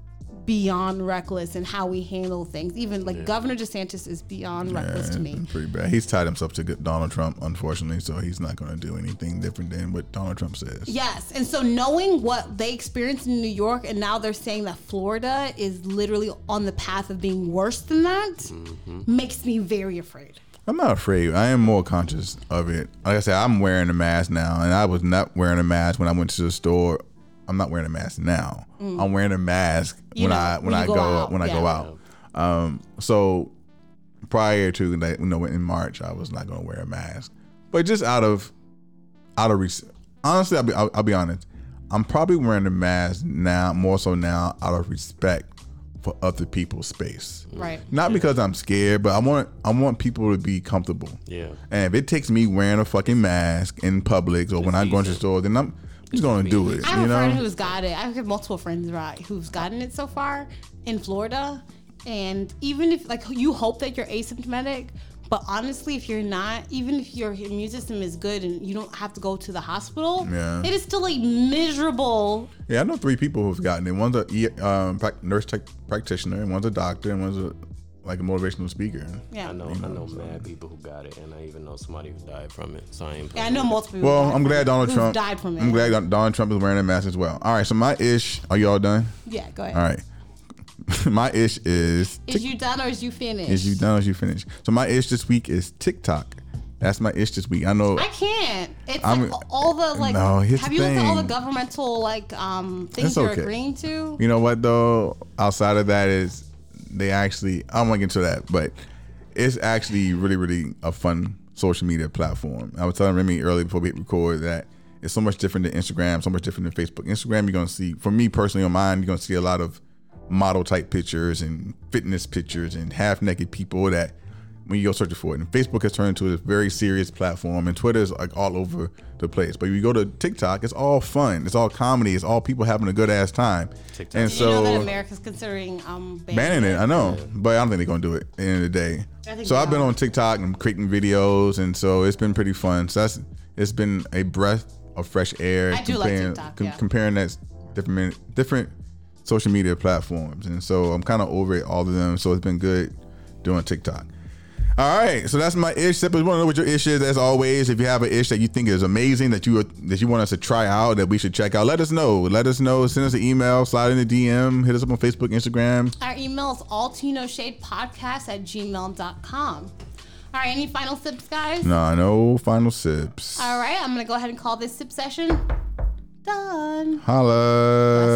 beyond reckless in how we handle things. Even like yeah. Governor DeSantis is beyond yeah, reckless to me. Pretty bad. He's tied himself to Donald Trump, unfortunately, so he's not going to do anything different than what Donald Trump says. Yes, and so knowing what they experienced in New York, and now they're saying that Florida is literally on the path of being worse than that, mm-hmm. makes me very afraid. I'm not afraid. I am more conscious of it. Like I said, I'm wearing a mask now, and I was not wearing a mask when I went to the store. I'm not wearing a mask now. Mm. I'm wearing a mask you when know, I when, when I go, go out, when yeah. I go out. Um, so prior to like you know in March, I was not going to wear a mask, but just out of out of honestly, I'll be I'll, I'll be honest. I'm probably wearing a mask now, more so now, out of respect for other people's space. Right. Not yeah. because I'm scared, but I want I want people to be comfortable. Yeah. And if it takes me wearing a fucking mask in Publix or it's when I go into the store, then I'm just going to do it. I have you a know? friend who's got it. I have multiple friends right who's gotten it so far in Florida. And even if, like, you hope that you're asymptomatic, but honestly, if you're not, even if your immune system is good and you don't have to go to the hospital, yeah. it is still a miserable. Yeah, I know three people who've gotten it. One's a um, nurse tech practitioner, and one's a doctor, and one's a like a motivational speaker. Yeah, I know. You know I know so. mad people who got it, and I even know somebody who died from it. So I ain't. Yeah, I know multiple people. Well, I'm glad Donald Trump died from it. I'm glad Donald Trump is wearing a mask as well. All right, so my ish. Are you all done? Yeah, go ahead. All right. My ish is tick- Is you done or is you finished? Is you done or is you finished? So my ish this week is TikTok. That's my ish this week. I know I can't. It's I'm, like all the like no, have you thing. looked at all the governmental like um things okay. you're agreeing to? You know what though? Outside of that is they actually I'm gonna get into that, but it's actually really, really a fun social media platform. I was telling Remy earlier before we hit record that it's so much different than Instagram, so much different than Facebook. Instagram you're gonna see, for me personally on mine, you're gonna see a lot of model type pictures and fitness pictures and half naked people that when you go searching for it. And Facebook has turned into a very serious platform, and Twitter is like all over the place. But if you go to TikTok, it's all fun. It's all comedy. It's all people having a good ass time. TikTok. And Did so, you know that America's considering um, banning it? I know, but I don't think they're going to do it at the end of the day. I think so I've been on TikTok and creating videos, and so it's been pretty fun. So that's, it's been a breath of fresh air. I do like TikTok, com- yeah. Comparing that different, different, social media platforms, and so I'm kind of over it, all of them, so it's been good doing TikTok. All right, so that's my ish. If you want to know what your ish is, as always, if you have an ish that you think is amazing, that you that you want us to try out, that we should check out, let us know. Let us know. Send us an email, slide in the D M, hit us up on Facebook, Instagram. Our email is all tino shade podcast at gmail dot com. All right, any final sips, guys? Nah, no final sips. All right, I'm going to go ahead and call this sip session done. Holla.